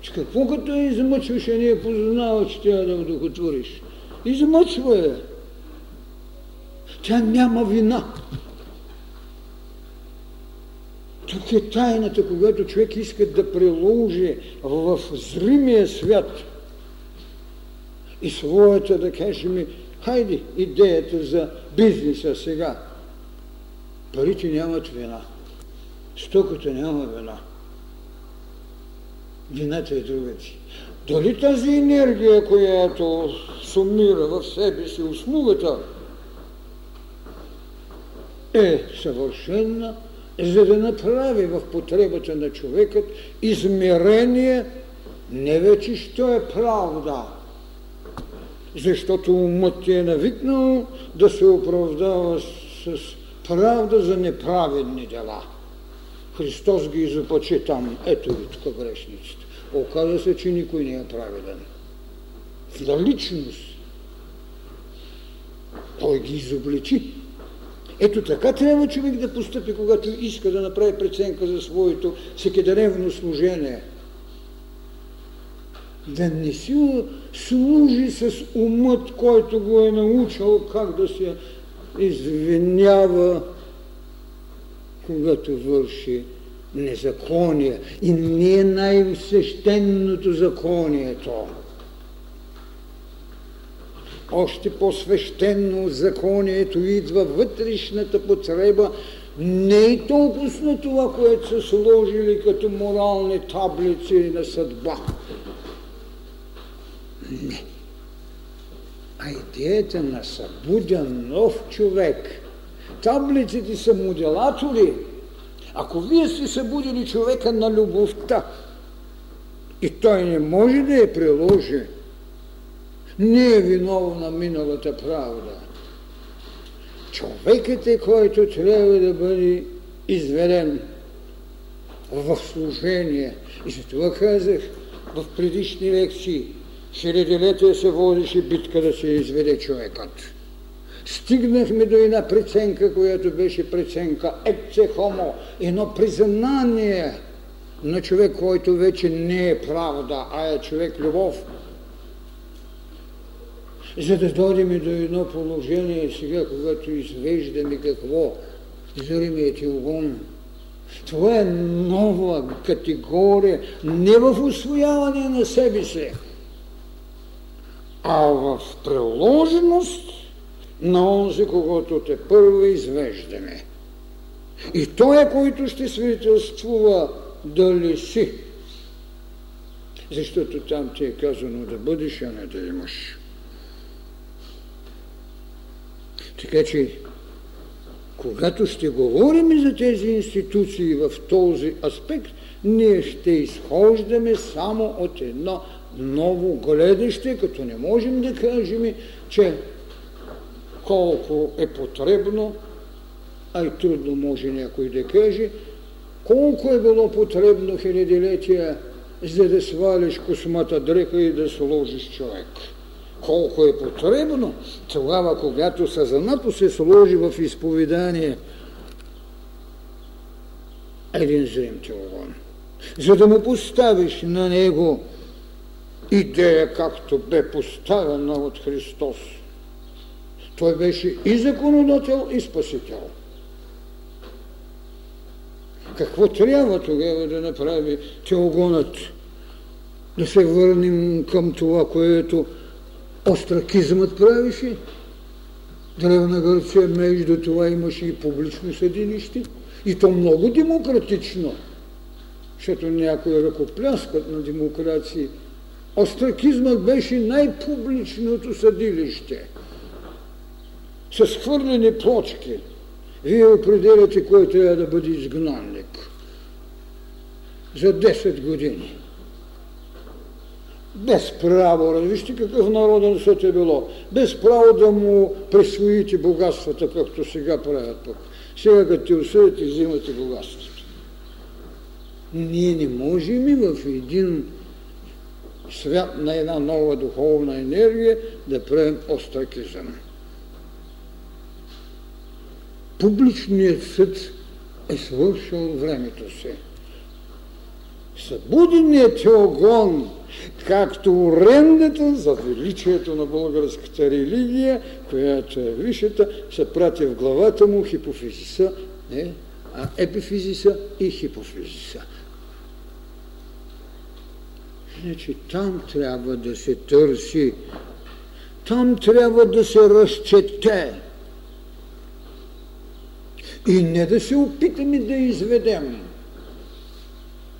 Че какво като я измъчваш, а не познава, че тя да удохотвориш? Измъчва я. Тя няма вина. Тук е тайната, когато човек иска да приложи в зримия свят и своята, да кажем, хайде, идеята за бизнеса сега. Парите нямат вина. Стоката няма вина. Вината е другата. Дали тази енергия, която сумира в себе си услугата, е съвършена, за да направи в потребата на човекът измерение не вече що е правда. Защото умът е навикнал да се оправдава с правда за неправедни дела. Христос ги изопачи там. Ето ви тук грешниците. Оказва се, че никой не е праведен. За личност. Той ги изобличи. Ето така трябва човек да постъпи, когато иска да направи преценка за своето всекидневно служение. Да не си служи с умът, който го е научил как да се извинява, когато върши незаконие. И не е най-свещеното законието. Още по-свещено законието идва вътрешната потреба, не и толкова на това, което са сложили като морални таблици на съдба. Не. А идеята на събуден нов човек. Таблиците са моделатори. Ако вие сте събудили човека на любовта и той не може да я приложи, не е виновна миналата правда. Човекът е, който трябва да бъде изведен в служение. И затова казах в предишни лекции, хилядолетия се водеше битка да се изведе човекът. Стигнахме до една преценка, която беше преценка екце хомо, едно признание на човек, който вече не е правда, а е човек любов. За да дойдем до едно положение сега, когато извеждаме какво? Зоримия теогон. Това е нова категория, не в усвояване на себе си, а в приложеност на онзи, когото те първо извеждаме. И той е, който ще свидетелствува дали си. Защото там ти е казано да бъдеш, а не да имаш. Така че, когато ще говорим за тези институции в този аспект, ние ще изхождаме само от едно ново гледаще, като не можем да кажем, че колко е потребно, а и трудно може някой да каже, колко е било потребно хилядолетия, за да свалиш космата дрека и да сложиш човек. Колко е потребно, тогава, когато съзнато се сложи в изповедание един зрим теогон. За да му поставиш на него идея, както бе поставена от Христос. Той беше и законодател, и спасител. Какво трябва тогава да направи теогонът? Да се върнем към това, което остракизмът правише. Древна Гърция, между това имаше и публично съдилище. И то много демократично. Защото някои ръкопляскат на демокрации. Остракизмът беше най-публичното съдилище. С хвърлени плочки. Вие определяте кой трябва да бъде изгнанник за десет години. Без право, вижте какъв народен съд е било, без право да му присвоите богатствата, както сега правят пък. Сега като те осъдят и взимате богатството. Ние не можем и в един свят на една нова духовна енергия да правим остракизъм. Публичният съд е свършил времето си. Събуденият огън, както орендата за величието на българската религия, която е висшата, се прати в главата му хипофизиса, не, а епифизиса и хипофизиса. Значи там трябва да се търси, там трябва да се разчете и не да се опитаме да изведем,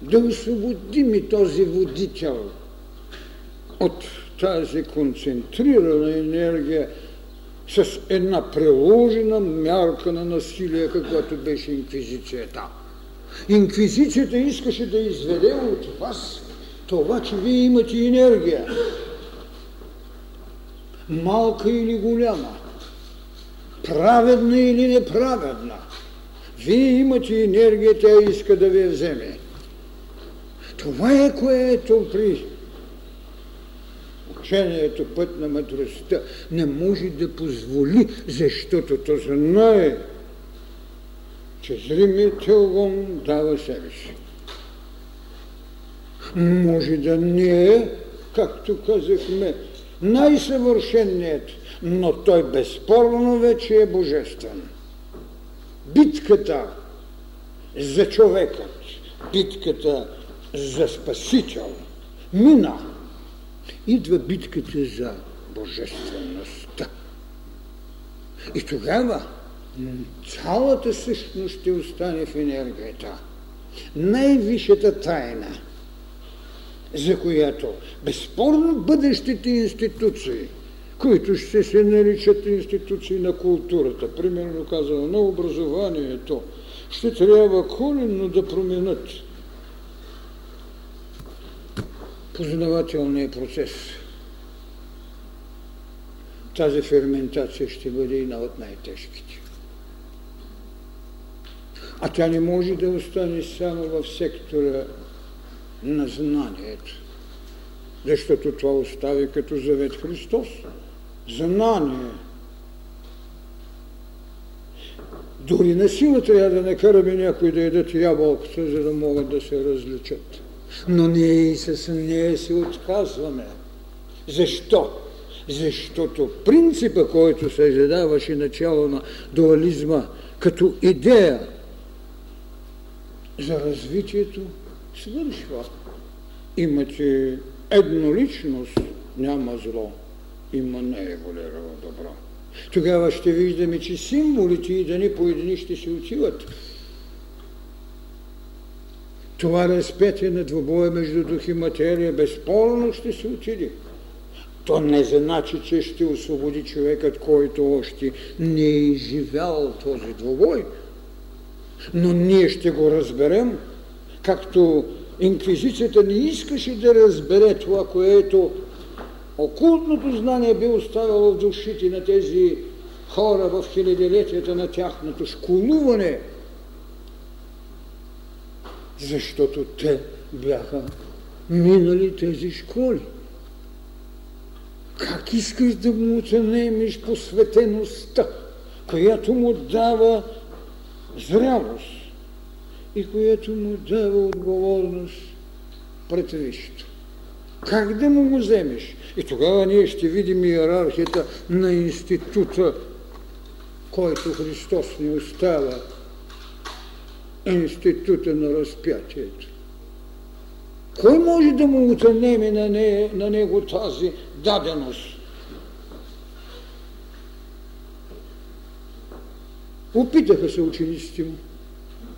да освободим и този водител от тази концентрирана енергия с една приложена мярка на насилие, каквато беше инквизицията. Инквизицията искаше да изведе от вас това, че вие имате енергия. Малка или голяма, праведна или неправедна. Вие имате енергия, тя иска да ви вземе. Това е което при учението път на мъдростта не може да позволи, защото то знае, че зримият огън дава себе си. Може да не е, както казахме, най-съвършеният, но той безспорно вече е божествен. Битката за човекът, битката за спасител мина, идва битката за божествеността. И тогава цялата същност ще остане в енергията. Най-висшата тайна, за която безспорно бъдещите институции, които ще се наричат институции на културата, примерно казано на образованието, ще трябва коренно да променят познавателния процес. Тази ферментация ще бъде една от най-тежките. А тя не може да остане само в сектора на знанието, защото това остави като завет Христос. Знание. Дори на сила трябва да накараме някой да ядат ябълката, за да могат да се различат. Но ние и с нея се отказваме. Защо? Защото принципа, който се задаваше начало на дуализма като идея за развитието, свършва. Имате едноличност, няма зло, има нееволирало добро. Тогава ще виждаме, че символите и дани по едини ще се отиват. Това разпятие на двобоя между дух и материя безспорно ще се отиде. То не значи, че ще освободи човекът, който още не е изживял този двобой. Но ние ще го разберем, както инквизицията не искаше да разбере това, което окултното знание би оставило в душите на тези хора в хилядолетията на тяхното школуване, защото те бяха минали тези школи. Как искаш да му отнемеш посветеността, която му дава зрялост и която му дава отговорност пред висшето? Как да му го вземеш? И тогава ние ще видим иерархията на института, който Христос ни остава. Института на разпятието. Кой може да му отнеме на, не, на него тази даденост? Опитаха се учениците му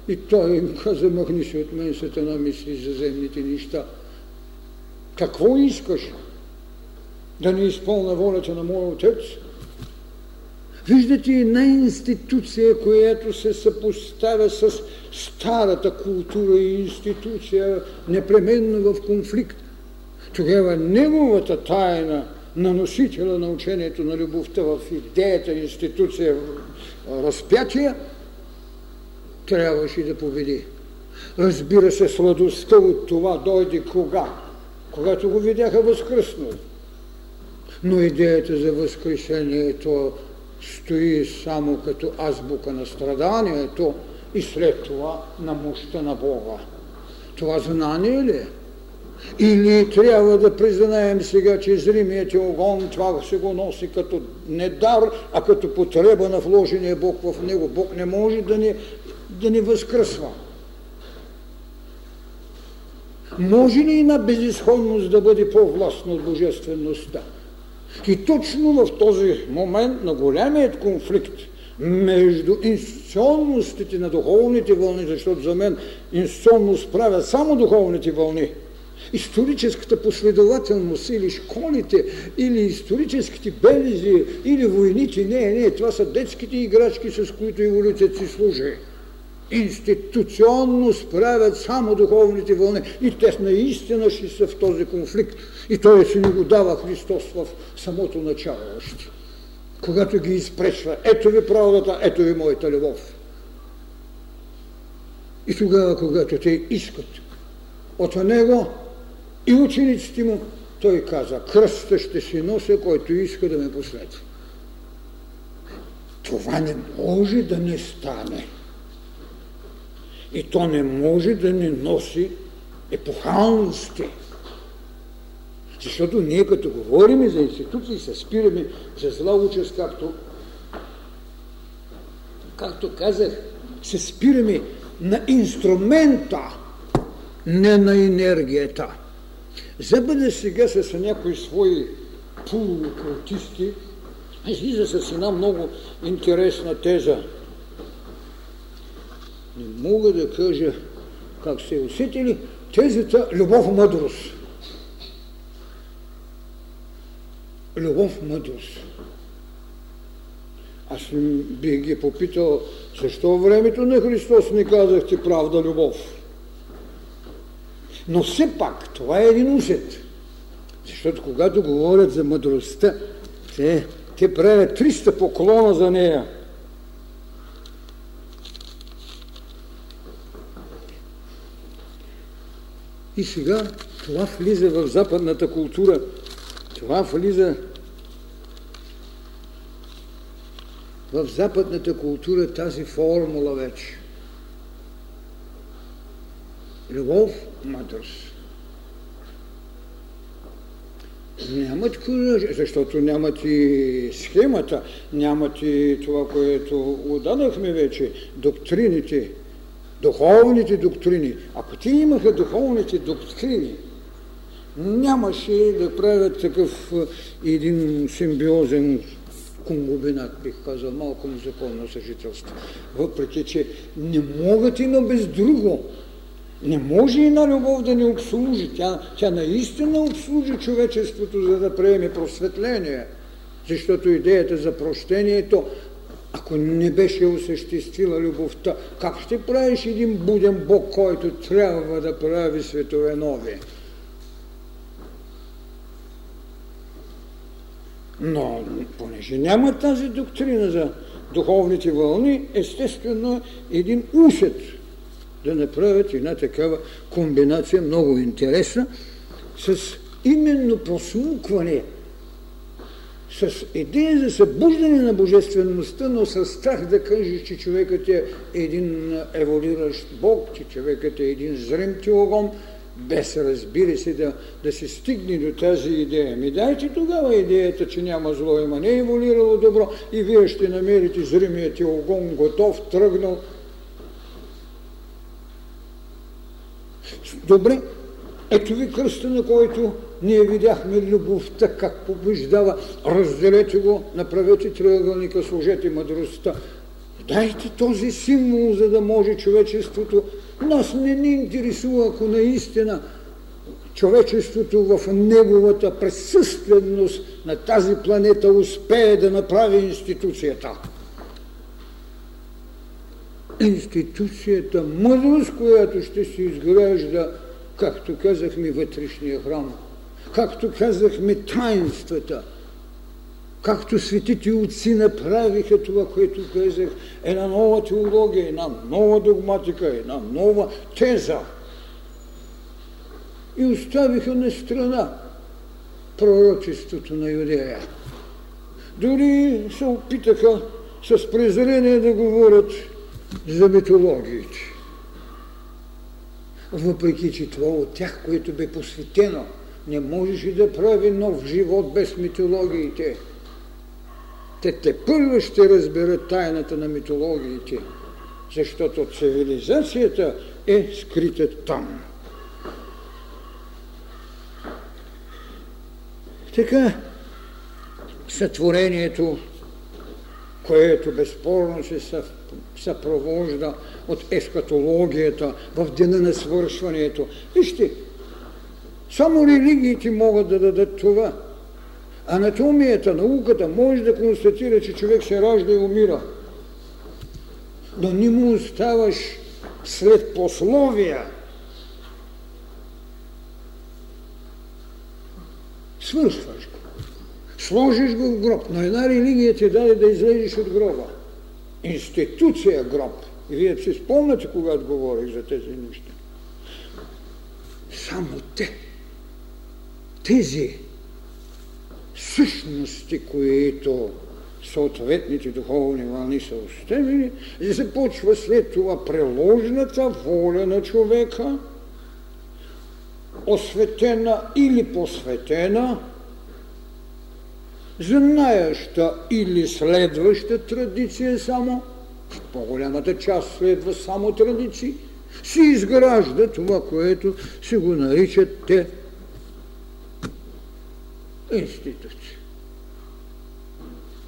и той им каза: махни се от мен, сатана, мисли за земните неща. Какво искаш? Да не изпълня волята на моя отец? Виждате една институция, която се съпоставя с старата култура и институция, непременно в конфликт. Тогава неговата тайна на носителя на учението на любовта в идеята, институция, разпятие, трябваше да победи. Разбира се, сладостта от това дойде кога? Когато го видяха възкръснало. Но идеята за възкресението стои само като азбука на страданието и след това на мощта на Бога. Това знание ли е? И ние трябва да признаем сега, че зримият огън, това се го носи като не дар, а като потреба на вложения Бог в него. Бог не може да ни, да ни възкръсва. Може ли и на безисходност да бъде по-властна от божествеността? И точно в този момент на големият конфликт между институционностите на духовните вълни, защото за мен институционност правят само духовните вълни, историческата последователност или школите, или историческите белези, или войните, не, не, това са детските играчки, с които еволюцията си служи. Институционно справят само духовните вълни и те наистина ще са в този конфликт. И той си ни го дава Христос в самото начало още. Когато ги изпречва, ето ви правдата, ето ви моята любов. И тогава, когато те искат от него и учениците му, той каза: кръста ще си нося, който иска да ме последва. Това не може да не стане. И то не може да не носи епохалности. Защото ние като говорим за институции, се спираме за зла участ, както, както казах, се спираме на инструмента, не на енергията. Забъде сега с някои свои полукултисти, излиза с една много интересна теза. Не мога да кажа как се усетили тезата любов-мъдрост. Любов-мъдрост. Аз бих ги попитал, защо времето на Христос не казахте правда, любов? Но все пак, това е един усет. Защото когато говорят за мъдростта, те, те правят триста поклона за нея. И сега това влиза в западната култура. Това влиза в западната култура тази формула вече. Любов, мъдрост. Нямат кураж, защото нямат и схемата, нямат и това, което отдадахме вече, доктрините. Духовните доктрини. Ако те имаха духовните доктрини, нямаше да правят такъв един симбиозен конгломерат, бих казал, малко незаконно съжителство. Въпреки че не могат и на без друго. Не може и на любов да ни обслужи. Тя, тя наистина обслужи човечеството, за да приеме просветление. Защото идеята за прощението, ако не беше осъществила любовта, как ще правиш един буден Бог, който трябва да прави светове нови? Но понеже няма тази доктрина за духовните вълни, естествено един усет да направят една такава комбинация, много интересна, с именно просмукване, с идея за събуждане на божествеността, но с страх да кажеш, че човекът е един еволиращ Бог, че човекът е един зрим теогон, без, разбира се, да, да се стигне до тази идея. Ми дайте тогава идеята, че няма зло, има не еволирало добро и вие ще намерите зримия теогон готов, тръгнал. Добре, ето ви кръста, на който ние видяхме любовта как побеждава. Разделете го, направете триъгълника, сложете мъдростта. Дайте този символ, за да може човечеството. Нас не ни интересува, ако наистина човечеството в неговата присъственост на тази планета успее да направи институцията. Институцията мъдрост, която ще се изгражда, както казахме, вътрешния храм, както казахме, таинствата, както светите отци направиха това, което казах, една нова теология, една нова догматика, една нова теза. И оставиха на страна пророчеството на Юдея. Дори се опитаха с презрение да говорят за митологиите. Въпреки че това от тях, което бе посветено, не можеше да прави нов живот без митологиите. Те те първо ще разберат тайната на митологиите, защото цивилизацията е скрита там. Така, сътворението, което безспорно се съпровожда от ескатологията в деня на свършването. Вижте, само религиите могат да дадат това. Анатомията, науката може да констатира, че човек се ражда и умира. Но не му оставаш след пословия. Свършваш го. Сложиш го в гроб. Но една религия ти даде да излезеш от гроба. Институция гроб. И вие си спомняте, когато говорих за тези неща. Само те. Тези същности, които съответните духовни вълни са оставили, и се почва след това приложната воля на човека, осветена или посветена, знаеща или следваща традиция само, в по-голямата част следва само традиции, се изгражда това, което се го наричат те институции.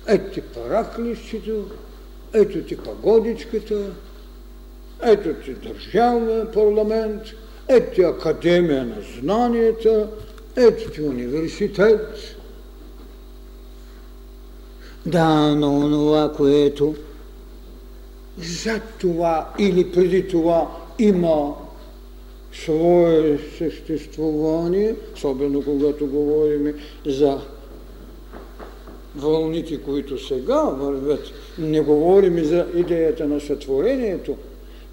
Ето ти параклището, ето ти пагодичката, ето ти държавния парламент, ето ти академия на знанията, ето ти университет. Да, но онова, което зад това или преди това има свое съществуване, особено когато говорим за вълните, които сега вървят, не говорим за идеята на сътворението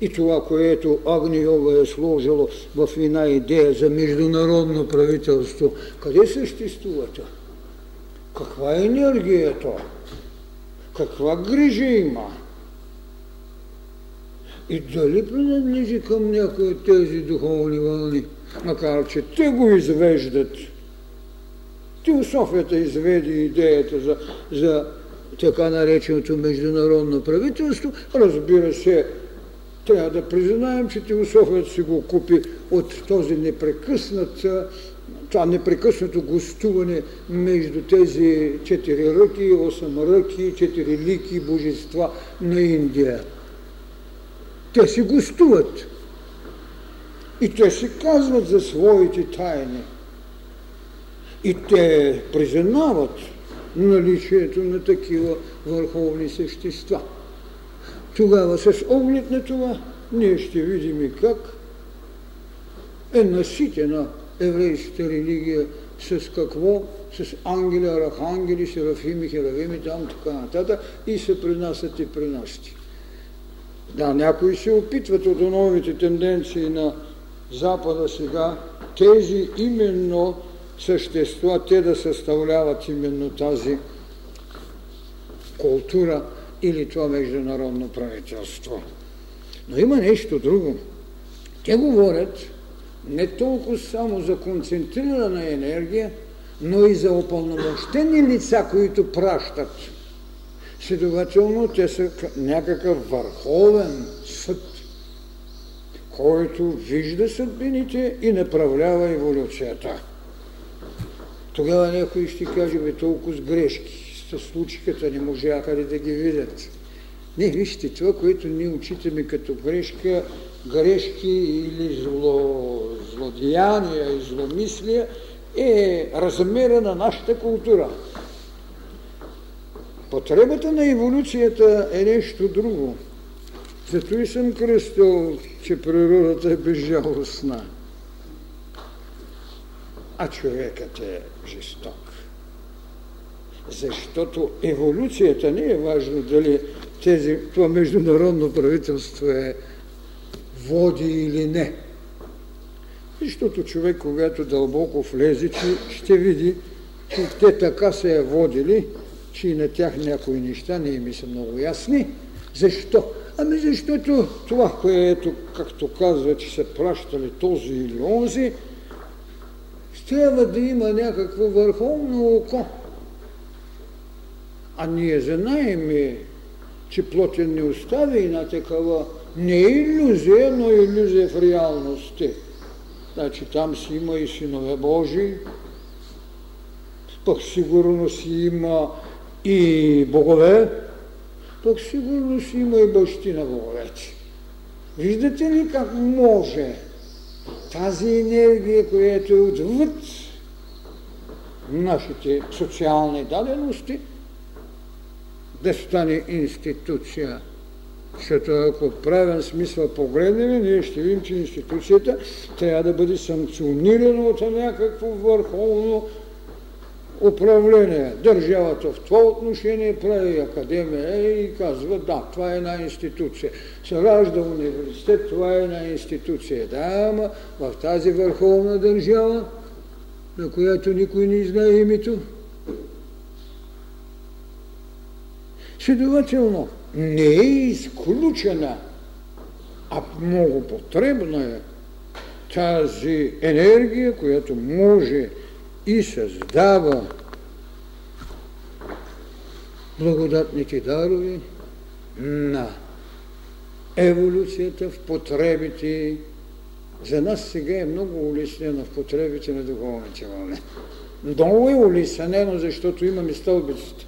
и това, което Агни Йога е сложило в една идея за международно правителство. Къде съществува това? Каква е енергията? Каква грижа има? И дали принадлежи към някои от тези духовни вълни, макар че те го извеждат. Теософията изведе идеята за, за така нареченото международно правителство. Разбира се, трябва да признаем, че теософията си го купи от този непрекъснат, това непрекъснато гостуване между тези четириръки, осъмръки, четирилики божества на Индия. Те си гостуват и те си казват за своите тайни. И те признават наличието на такива върховни същества. Тогава с оглед на това ние ще видим и как е наситена еврейската религия с какво? С ангели, архангели, серафими, херавими, там така нататък и се принасят и принасят. Да, някои се опитват от новите тенденции на Запада сега тези именно същества, те да съставляват именно тази култура или това международно правителство. Но има нещо друго. Те говорят не толкова само за концентрирана енергия, но и за упълномощени лица, които пращат. Следователно, те са някакъв върховен съд, който вижда съдбините и направлява еволюцията. Тогава някой ще каже, бе, толкова с грешки се случиха, не можаха ли да ги видят. Не, вижте, това, което ние учитаме като грешка, грешки или зло, злодеяния и зломислия, е размера на нашата култура. Потребата на еволюцията е нещо друго. Зато и съм кръстил, че природата е безжалостна, а човекът е жесток. Защото еволюцията не е важно дали тези, това международно правителство е води или не. Защото човек, когато дълбоко влезе, ще види, че те така се е водили, че и на тях някои неща не ми са много ясни. Защо? Ами защото това, което, както казва, че са пращали този или онзи, трябва да има някакво върховно око. А ние знаем, че плотен не остави и на такава не иллюзия, но иллюзия в реалност. Значи там си има и синове Божии, пък сигурно си има и богове, пък сигурно си има и бащи на боговете. Виждате ли как може тази енергия, която е отвъд нашите социални дадености, да стане институция? Защото ако правен смисъл погледнем, ние ще видим, че институцията трябва да бъде санкционирана от някакво върховно управление. Държавата в това отношение прави академия и казва, да, това е една институция. Се ражда университет, това е една институция. Да, ама в тази върховна държава, на която никой не знае името. Следователно, не е изключена, а много потребна е тази енергия, която може и създава благодатните дарови на еволюцията в потребите. За нас сега е много улеснено в потребите на духовните вълни. Много е улеснено, защото имаме стълбицата.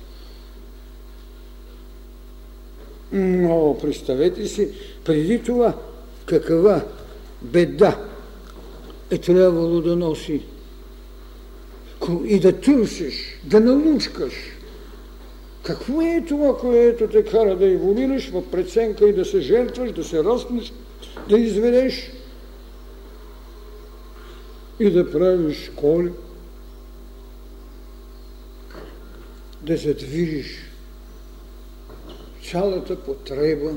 Но представете си, преди това каква беда е трябвало да носи и да търсиш, да налучкаш. Какво е това, което те кара да еволираш в преценка и да се жертваш, да се разпнеш, да изведеш и да правиш школи, да се движиш? Цялата потреба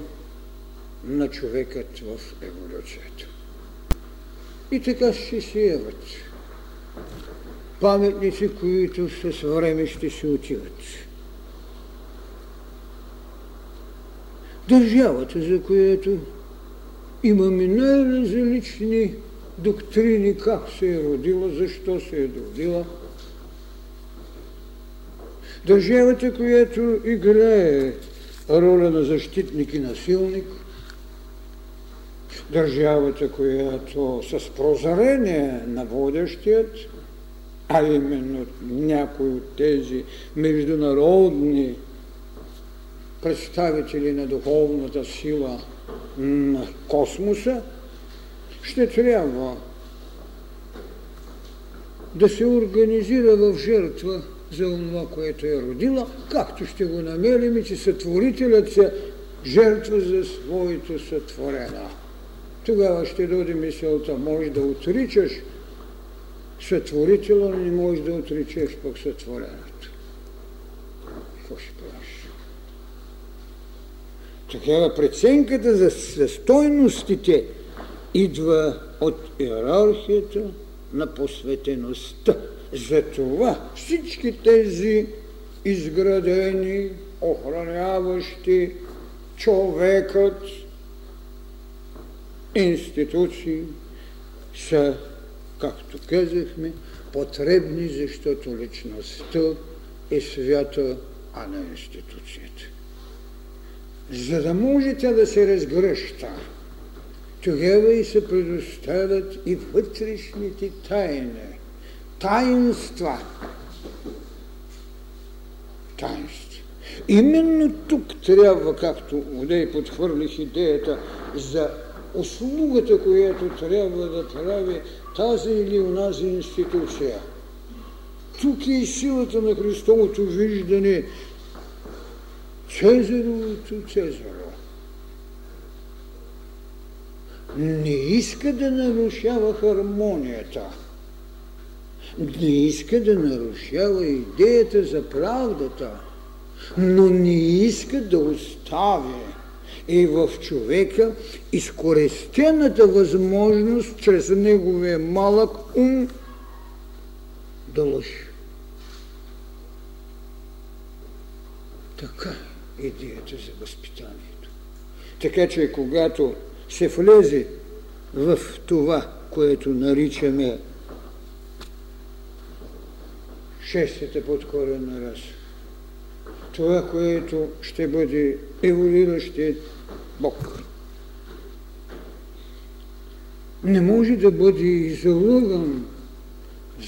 на човекът в еволюцията. И така ще се яват паметници, които с време ще се отиват. Държавата, за която имаме най-различни доктрини, как се е родила, защо се е родила. Държавата, която играе роля на защитник и насилник, държавата, която с прозрение на водещият, а именно някои от тези международни представители на духовната сила на космоса, ще трябва да се организира в жертва за това, което е родила, както ще го намерим, че сътворителят се жертва за своето сътворение. Тогава ще дойде мисълта, може да отричаш сътворителя, но не можеш да отричаш пък сътворението. Какво ще правиш? Такава преценката за стойностите идва от иерархията на посветеността. Затова всички тези изградени, охраняващи човекът институции са, както казахме, потребни, защото личността е свята, а не институцията. За да може тя да се разгръща, тогава и се предоставят и вътрешните тайни. Таинства. Таинства. Именно тук трябва, както одей подхвърлих идеята за услугата, която трябва да прави тази или онази институция. Тук е и силата на Христовото виждане Цезаровото Цезаро. Не иска да нарушава хармонията. Не иска да нарушава идеята за правдата, но не иска да остави и в човека изкористената възможност чрез неговия малък ум да лъжи. Така е идеята за възпитанието. Така че когато се влезе в това, което наричаме шестата подкорена раса, това, което ще бъде еволюиращият Бог, не може да бъде излъган,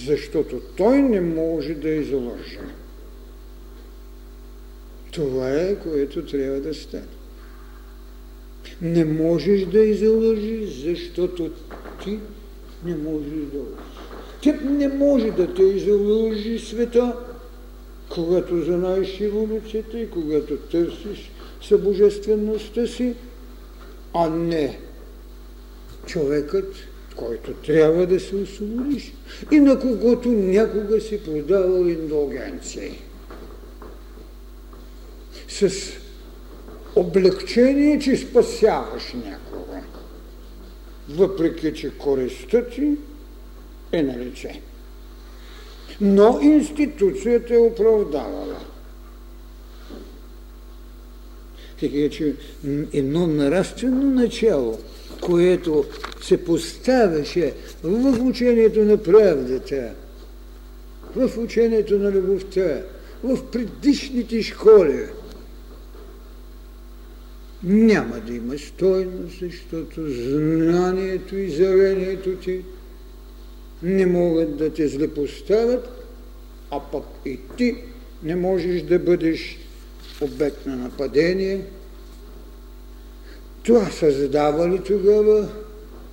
защото той не може да излъже. Това е, което трябва да стане. Не можеш да излъжиш, защото ти не можеш да лъжиш. Теб не може да те излъжи света, когато знаеш еволюцията и когато търсиш събожествеността си, а не човекът, който трябва да се освободиш и на когото някога си продавал индулгенции. С облегчение, че спасяваш някого, въпреки че користта ти е на лице. Но институцията е оправдавала. Така че едно нараствено начало, което се поставяше в учението на правдата, в учението на любовта, в предишните школи, няма да има стойност, защото знанието и зрението ти не могат да те злепоставят, а пък и ти не можеш да бъдеш обект на нападение. Това създава ли тогава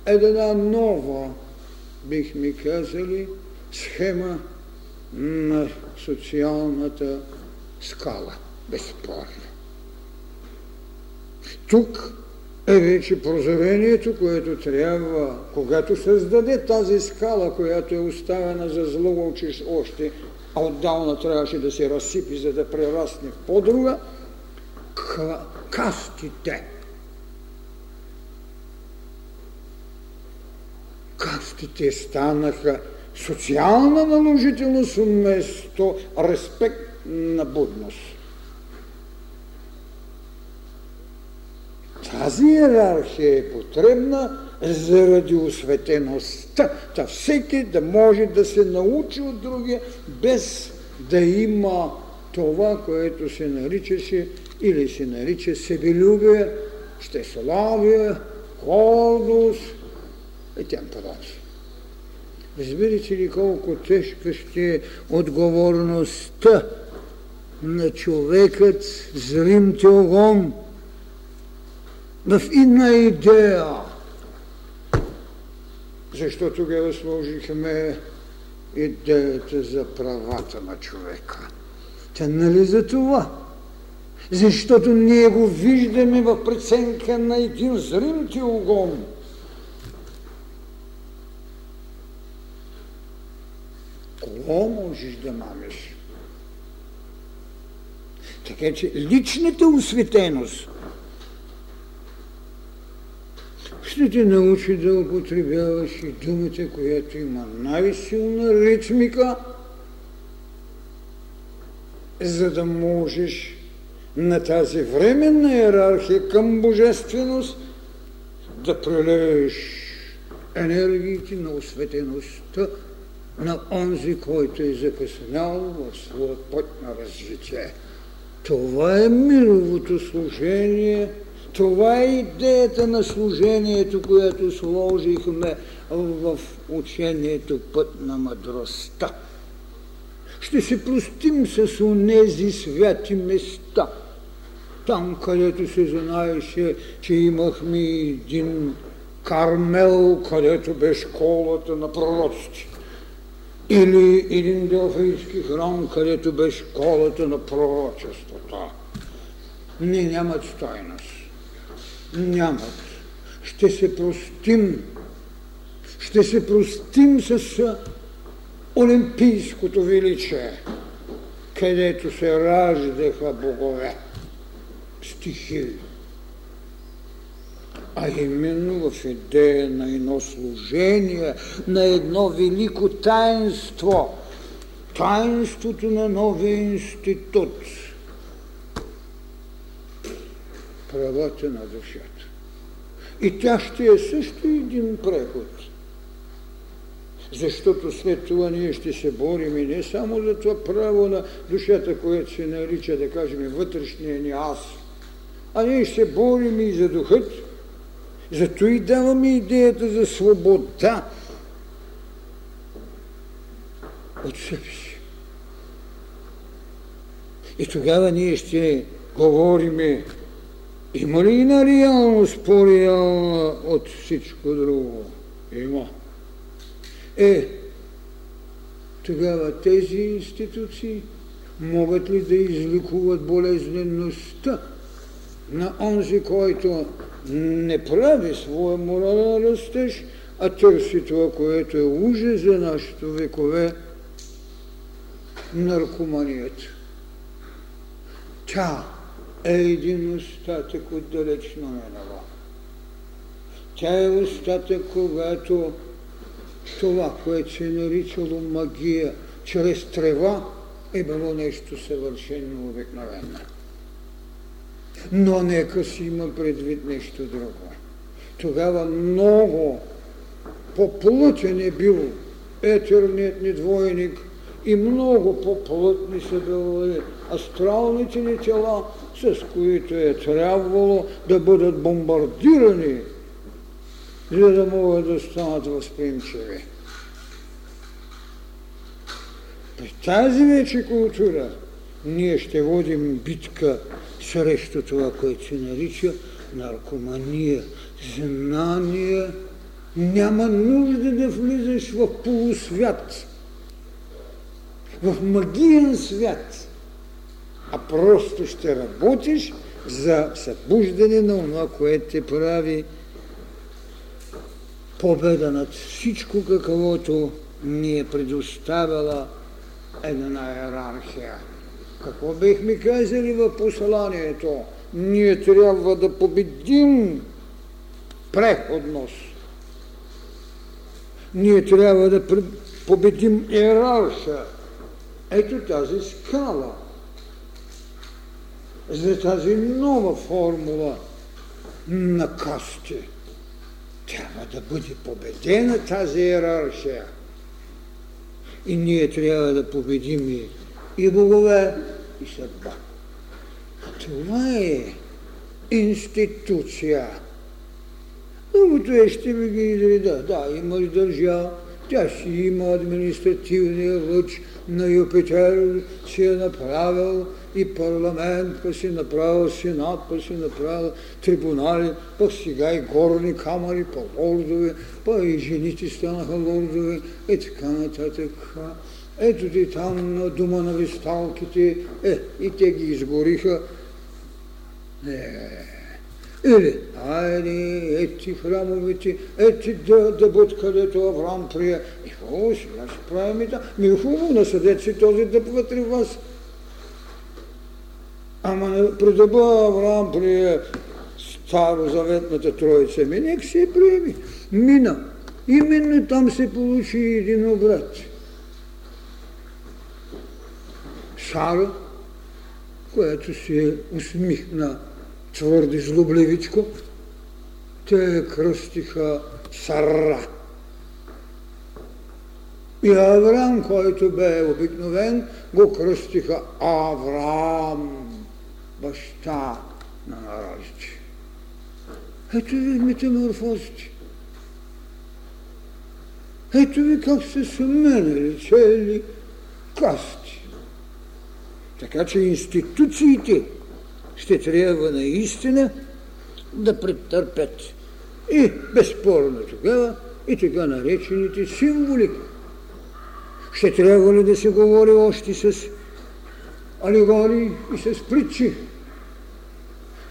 една нова, бихме казали, схема на социалната скала? Безспорно. Тук е вече прозрението, което трябва, когато създаде тази скала, която е оставена за злоучиш още, а отдавна трябваше да се разсипи, за да прерасне в по-друга, к- кастите. Кастите станаха социална наложителност вместо респект на будност. Тази иерархия е потребна заради осветеността. Та всеки да може да се научи от другия, без да има това, което се наричаше или се нарича себелюбие, щеславие, гордост и т.н. Разбирате ли колко тежка ще е отговорността на човекът зрим теогон в една идея? Защо тогава сложихме идеята за правата на човека? Та нали за това? Защото ние го виждаме в преценка на един зрим теогон. Кого можеш да мамиш? Така че личната осветеност ще те научи да употребяваш и думата, която има най-силна ритмика, за да можеш на тази временна иерархия към божественост да прелееш енергиите на осветеността на онзи, който е закъснял в своя път на развитие. Това е мировото служение. Това е идеята на служението, което сложихме в учението Път на мъдростта. ще се простим с онези святи места. Там, където се знаеше, че имахме един Кармел, където бе школата на пророците. Или един Делфийски храм, където бе школата на пророчеството. Не, нямат стойност. Нямат. Ще се простим. Ще се простим с Олимпийското величие, където се раждаха богове, стихи. А именно в идея на едно служение, на едно велико таинство. Таинството на новия институт. Правата на душата. И тя ще е също един преход. Защото след това ние ще се борим и не само за това право на душата, което се нарича, да кажем, вътрешния ни аз. А ние ще се борим и за духът. Зато и даваме идеята за свобода от себе си. И тогава ние ще говорим, има ли една реалност по-реална от всичко друго? Има. Е, тогава тези институции могат ли да излекуват болезнеността на онзи, който не прави своя морален растеж, а търси това, което е ужас за нашето векове – наркоманията. Тя е един остатък от далечно минало. Тя е остатък, когато това, което се е наричало магия, чрез трева, е било нещо съвършено обикновено. Но нека си има предвид нещо друго. Тогава много по-плътен е бил етерният ни двойник и много по-плътни са били астралните ни тела, с които е трябвало да бъдат бомбардирани, за да могат да станат възприемчиви. При тази вече култура ние ще водим битка срещу това, което се нарича наркомания. Знание няма нужда да влизаш в полусвят, в магиен свят, а просто ще работиш за събуждане на това, което те прави победа над всичко, каквото ни е предоставила една йерархия. Какво бихме казали в посланието? Ние трябва да победим преходност. Ние трябва да победим йерархия. Ето тази скала. За тази нова формула на касти. Трябва да бъде победена тази йерархия. И ние трябва да победим и и богове, и съдба. Това е институция. Другото е, ще ми ги изреда. Да, имаш държава, тя си има административния лъч на Юпитер, си е направил и парламент, па си направил сенат, па си направил трибунали, па сега и горни камери, па лордове, па и жените станаха лордове, и така нататък. Ето ти там на дума на весталките, е, и те ги изгориха. Е, или, айде, ети храмовите, ети дъбът, където Авраам прие. И хубаво, сега ще правим и там. Ми хубаво, насъдете си този дъб вътре в вас. Ама при дъба Авраам прие старозаветната троица. Ми нека си я приеми. Мина. Именно там се получи един обрат. Сара, която се усмихна твърде злобливичко, те кръстиха Сара. И Авраам, който бе обикновен, го кръстиха Авраам, баща на народите. Ето ви метаморфозите. Ето ви как се съменили цели касти. Така че институциите ще трябва наистина да претърпят и безспорно тогава и така наречените символи. Ще трябва ли да се говори още с алегории и с притчи?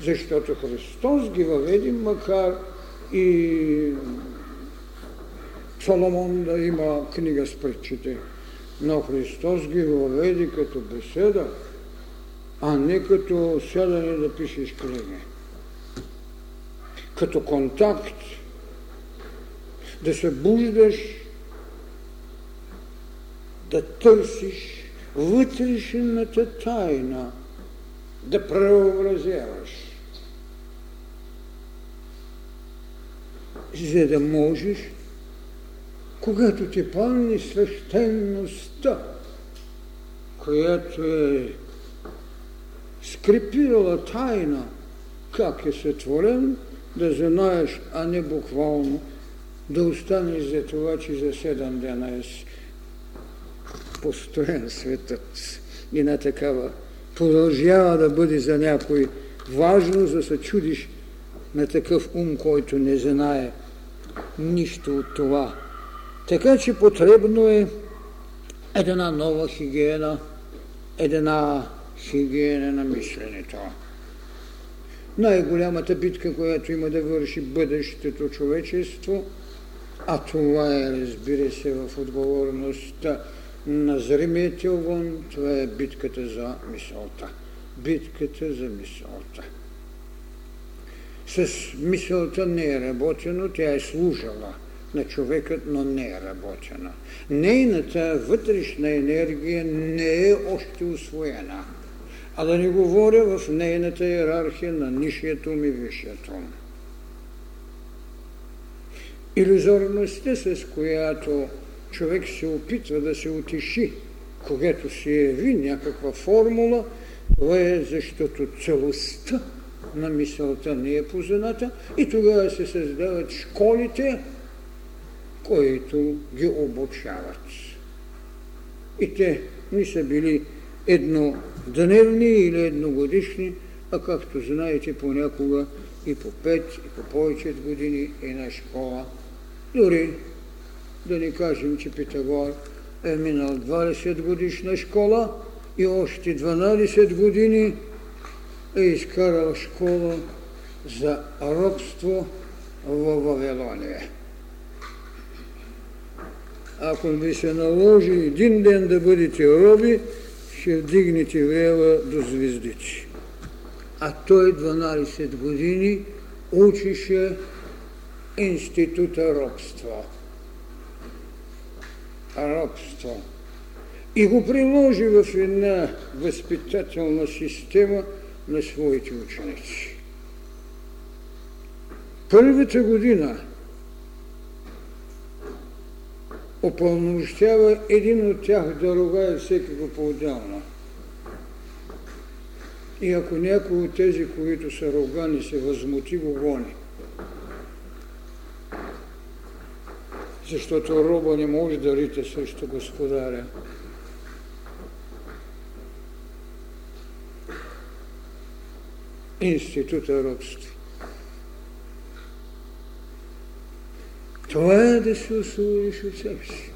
Защото Христос ги въведе, макар и Соломон да има книга с притчите, но Христос ги въведе като беседа, а не като сядане да пишеш книги. Като контакт, да се буждаш, да търсиш вътрешната тайна, да преобразяваш, за да можеш, когато те пълни свещеността, която е скрепирала тайна, как е сътворен, да знаеш, а не буквално, да останеш за това, че за седем дена е построен светът. И на такава продължава да бъде за някой важно, за да се чудиш на такъв ум, който не знае нищо от това. Така че потребно е една нова хигиена, една хигиена на мисленето. Най-голямата битка, която има да върши бъдещето човечество, а това е, разбира се, в отговорността на зримият огън, това е битката за мисълта. Битката за мисълта. С мисълта не е работено, тя е служила на човекът, но не е работена. Нейната вътрешна енергия не е още усвоена. А да не говоря в нейната иерархия на нишият ум и висшият ум. Илюзорността, с която човек се опитва да се утеши, когато се яви някаква формула, това е защото целостта на мисълта не е позната и тогава се създават школите, които ги обучават. И те не са били еднодневни или едногодишни, а както знаете, понякога и по пет, и по повече години една школа. Дори да не кажем, че Питагор е минал двадесет годишна школа и още дванадесет години е изкарал школа за робство във Вавилония. Ако ви се наложи един ден да бъдете роби, ще вдигнете врела до звездите. А той дванадесет години учеше института робство. Робство. И го приложи в една възпитателна система на своите ученици. Първата година опълномощава един от тях да ругае всекиго по-отделно. И ако някой от тези, които са ругани, се възмути, го гони. Защото роба не може да рите срещу господаря. Института робство. Това е да се освободиш от себе си.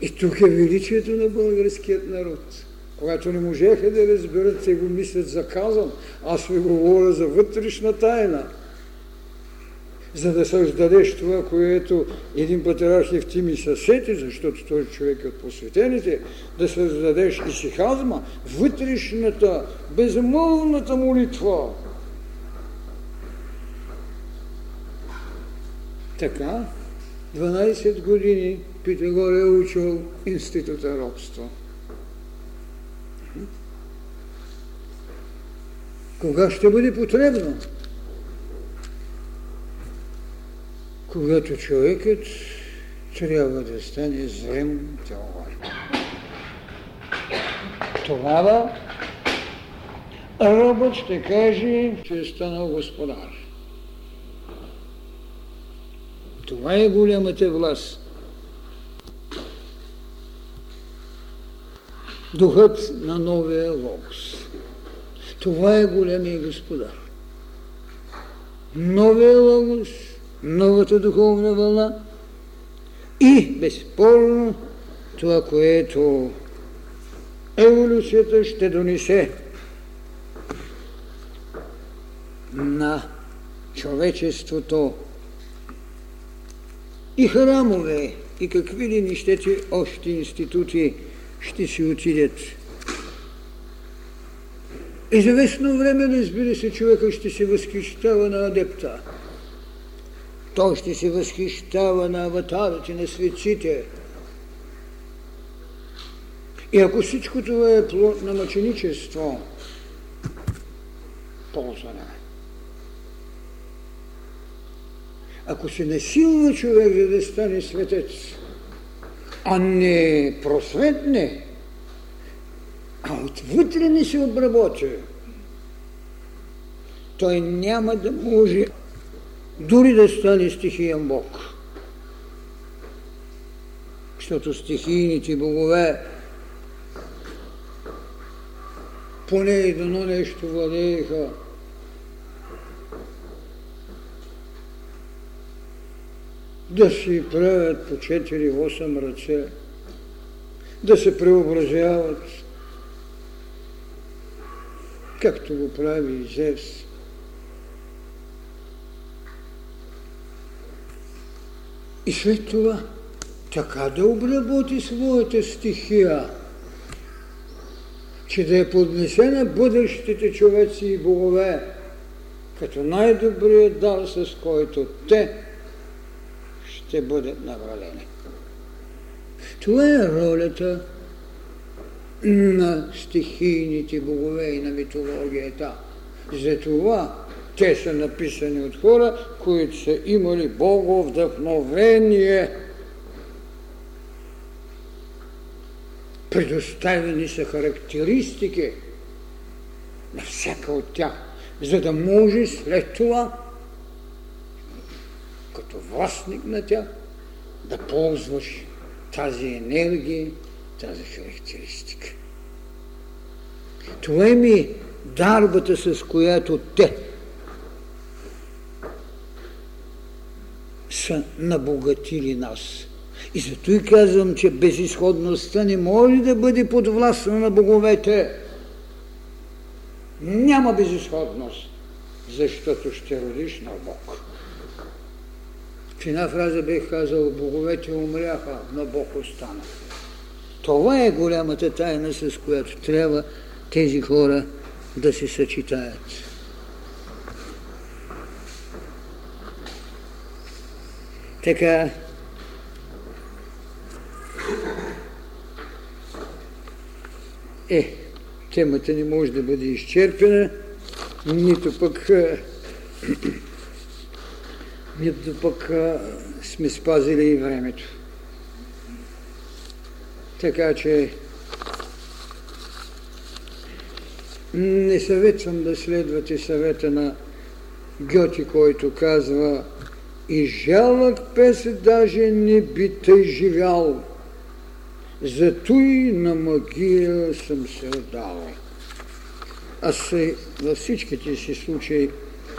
И тук е величието на българският народ. Когато не можеха да разберат, те го мислят за казан. Аз ви говоря за вътрешна тайна. За да създадеш това, което един патриарх ти ми се сети, защото той човек е от посветените, да създадеш и сихазма, вътрешната, безмълвната молитва. Така, дванадесет години Питагор е учил института робство. Кога ще бъде потребно? Когато човекът трябва да стане зрем теолог. Тогава робът ще каже, че е станал господар. Това е голямата власт. духът на новия логос. Това е големия господар. Новия логос, новата духовна вълна и безспорно това, което еволюцията ще донесе на човечеството и храмове, и какви ли нещети още институти ще си отидят. Известно време, разбира се, човека ще се възхищава на адепта. Той ще се възхищава на аватарите, на светците. И ако всичко това е плод на мъченичество, полза не. Ако се насилва човек, за да стане светец, а не просветне, а отвътре не се обработи, той няма да може дори да стане стихиен бог. Защото стихийните богове поне и дано нещо владееха. Да си правят по четири-осем ръце, да се преобразяват, както го прави и Зевс. И след това така да обработи своята стихия, че да е поднесена бъдещите човеци и богове като най-добрият дар, с който те ще бъдат наградени. Това е ролята на стихийните богове и на митологията. Затова те са написани от хора, които са имали боговдъхновение. Предоставени са характеристики на всяка от тях, за да може след това, като властник на тях, да ползваш тази енергия, тази характеристика. Това е ми дарбата, с която те са набогатили нас. И зато и казвам, че безизходността не може да бъде подвластна на боговете. Няма безизходност, защото ще родиш на Бог. В една фраза бих казал, боговете умряха, но Бог остана. Това е голямата тайна, с която трябва тези хора да се съчетаят. Така, е, темата не може да бъде изчерпена, нито пък нито пък сме спазили и времето. Така че не съветвам да следвате съвета на Гьоте, който казва: и жалък пес даже не би тъй живял, зато и на магия съм се отдал. Аз във всичките си случаи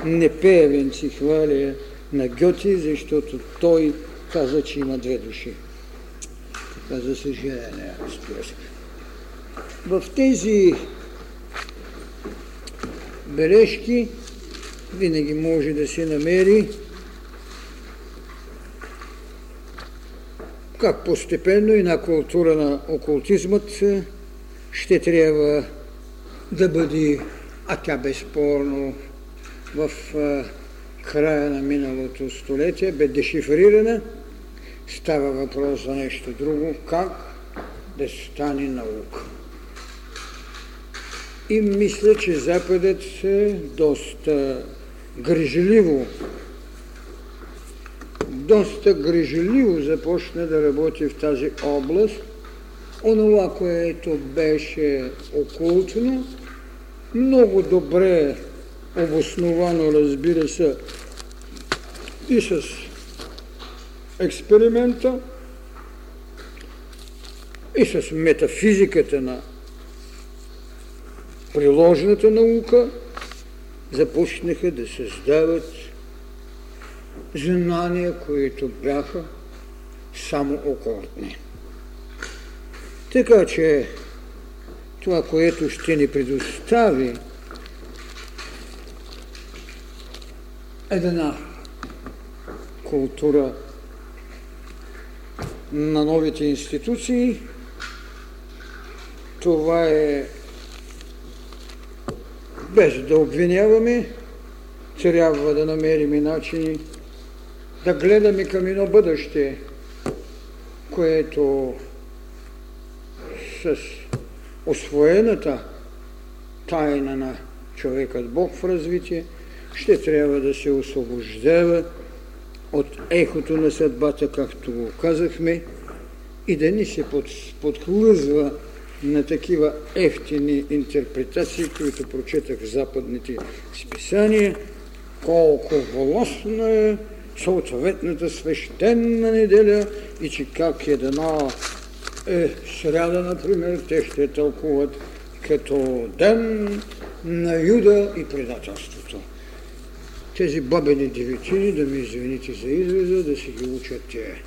не пея венцихвалия на Гьоте, защото той каза, че има две души. Така, за съжаление, разбира се. В тези бележки винаги може да се намери как постепенно и на култура на окултизмът ще трябва да бъде, а тя безспорно в края на миналото столетие бе дешифрирана. Става въпрос за нещо друго, как да стане наука. И мисля, че Западът доста грижливо доста грижливо започна да работи в тази област. Онова, което беше окултно, много добре обосновано, разбира се, и с експеримента, и с метафизиката на приложната наука започнаха да създават знания, които бяха само околотни. Така че това, което ще ни предостави една култура на новите институции, това е, без да обвиняваме, трябва да намерим начини да гледаме към едно бъдеще, което с освоената тайна на човекът Бог в развитие ще трябва да се освобождава от ехото на съдбата, както го казахме, и да ни се под, подхлъзва на такива ефтини интерпретации, които прочетах в западните списания, колко волосна е съответната свещена неделя и че как една е, сряда, например, те ще тълкуват като ден на Юда и предателството. Тези бабени деветини, да ми извините за израза, да си ги учат те.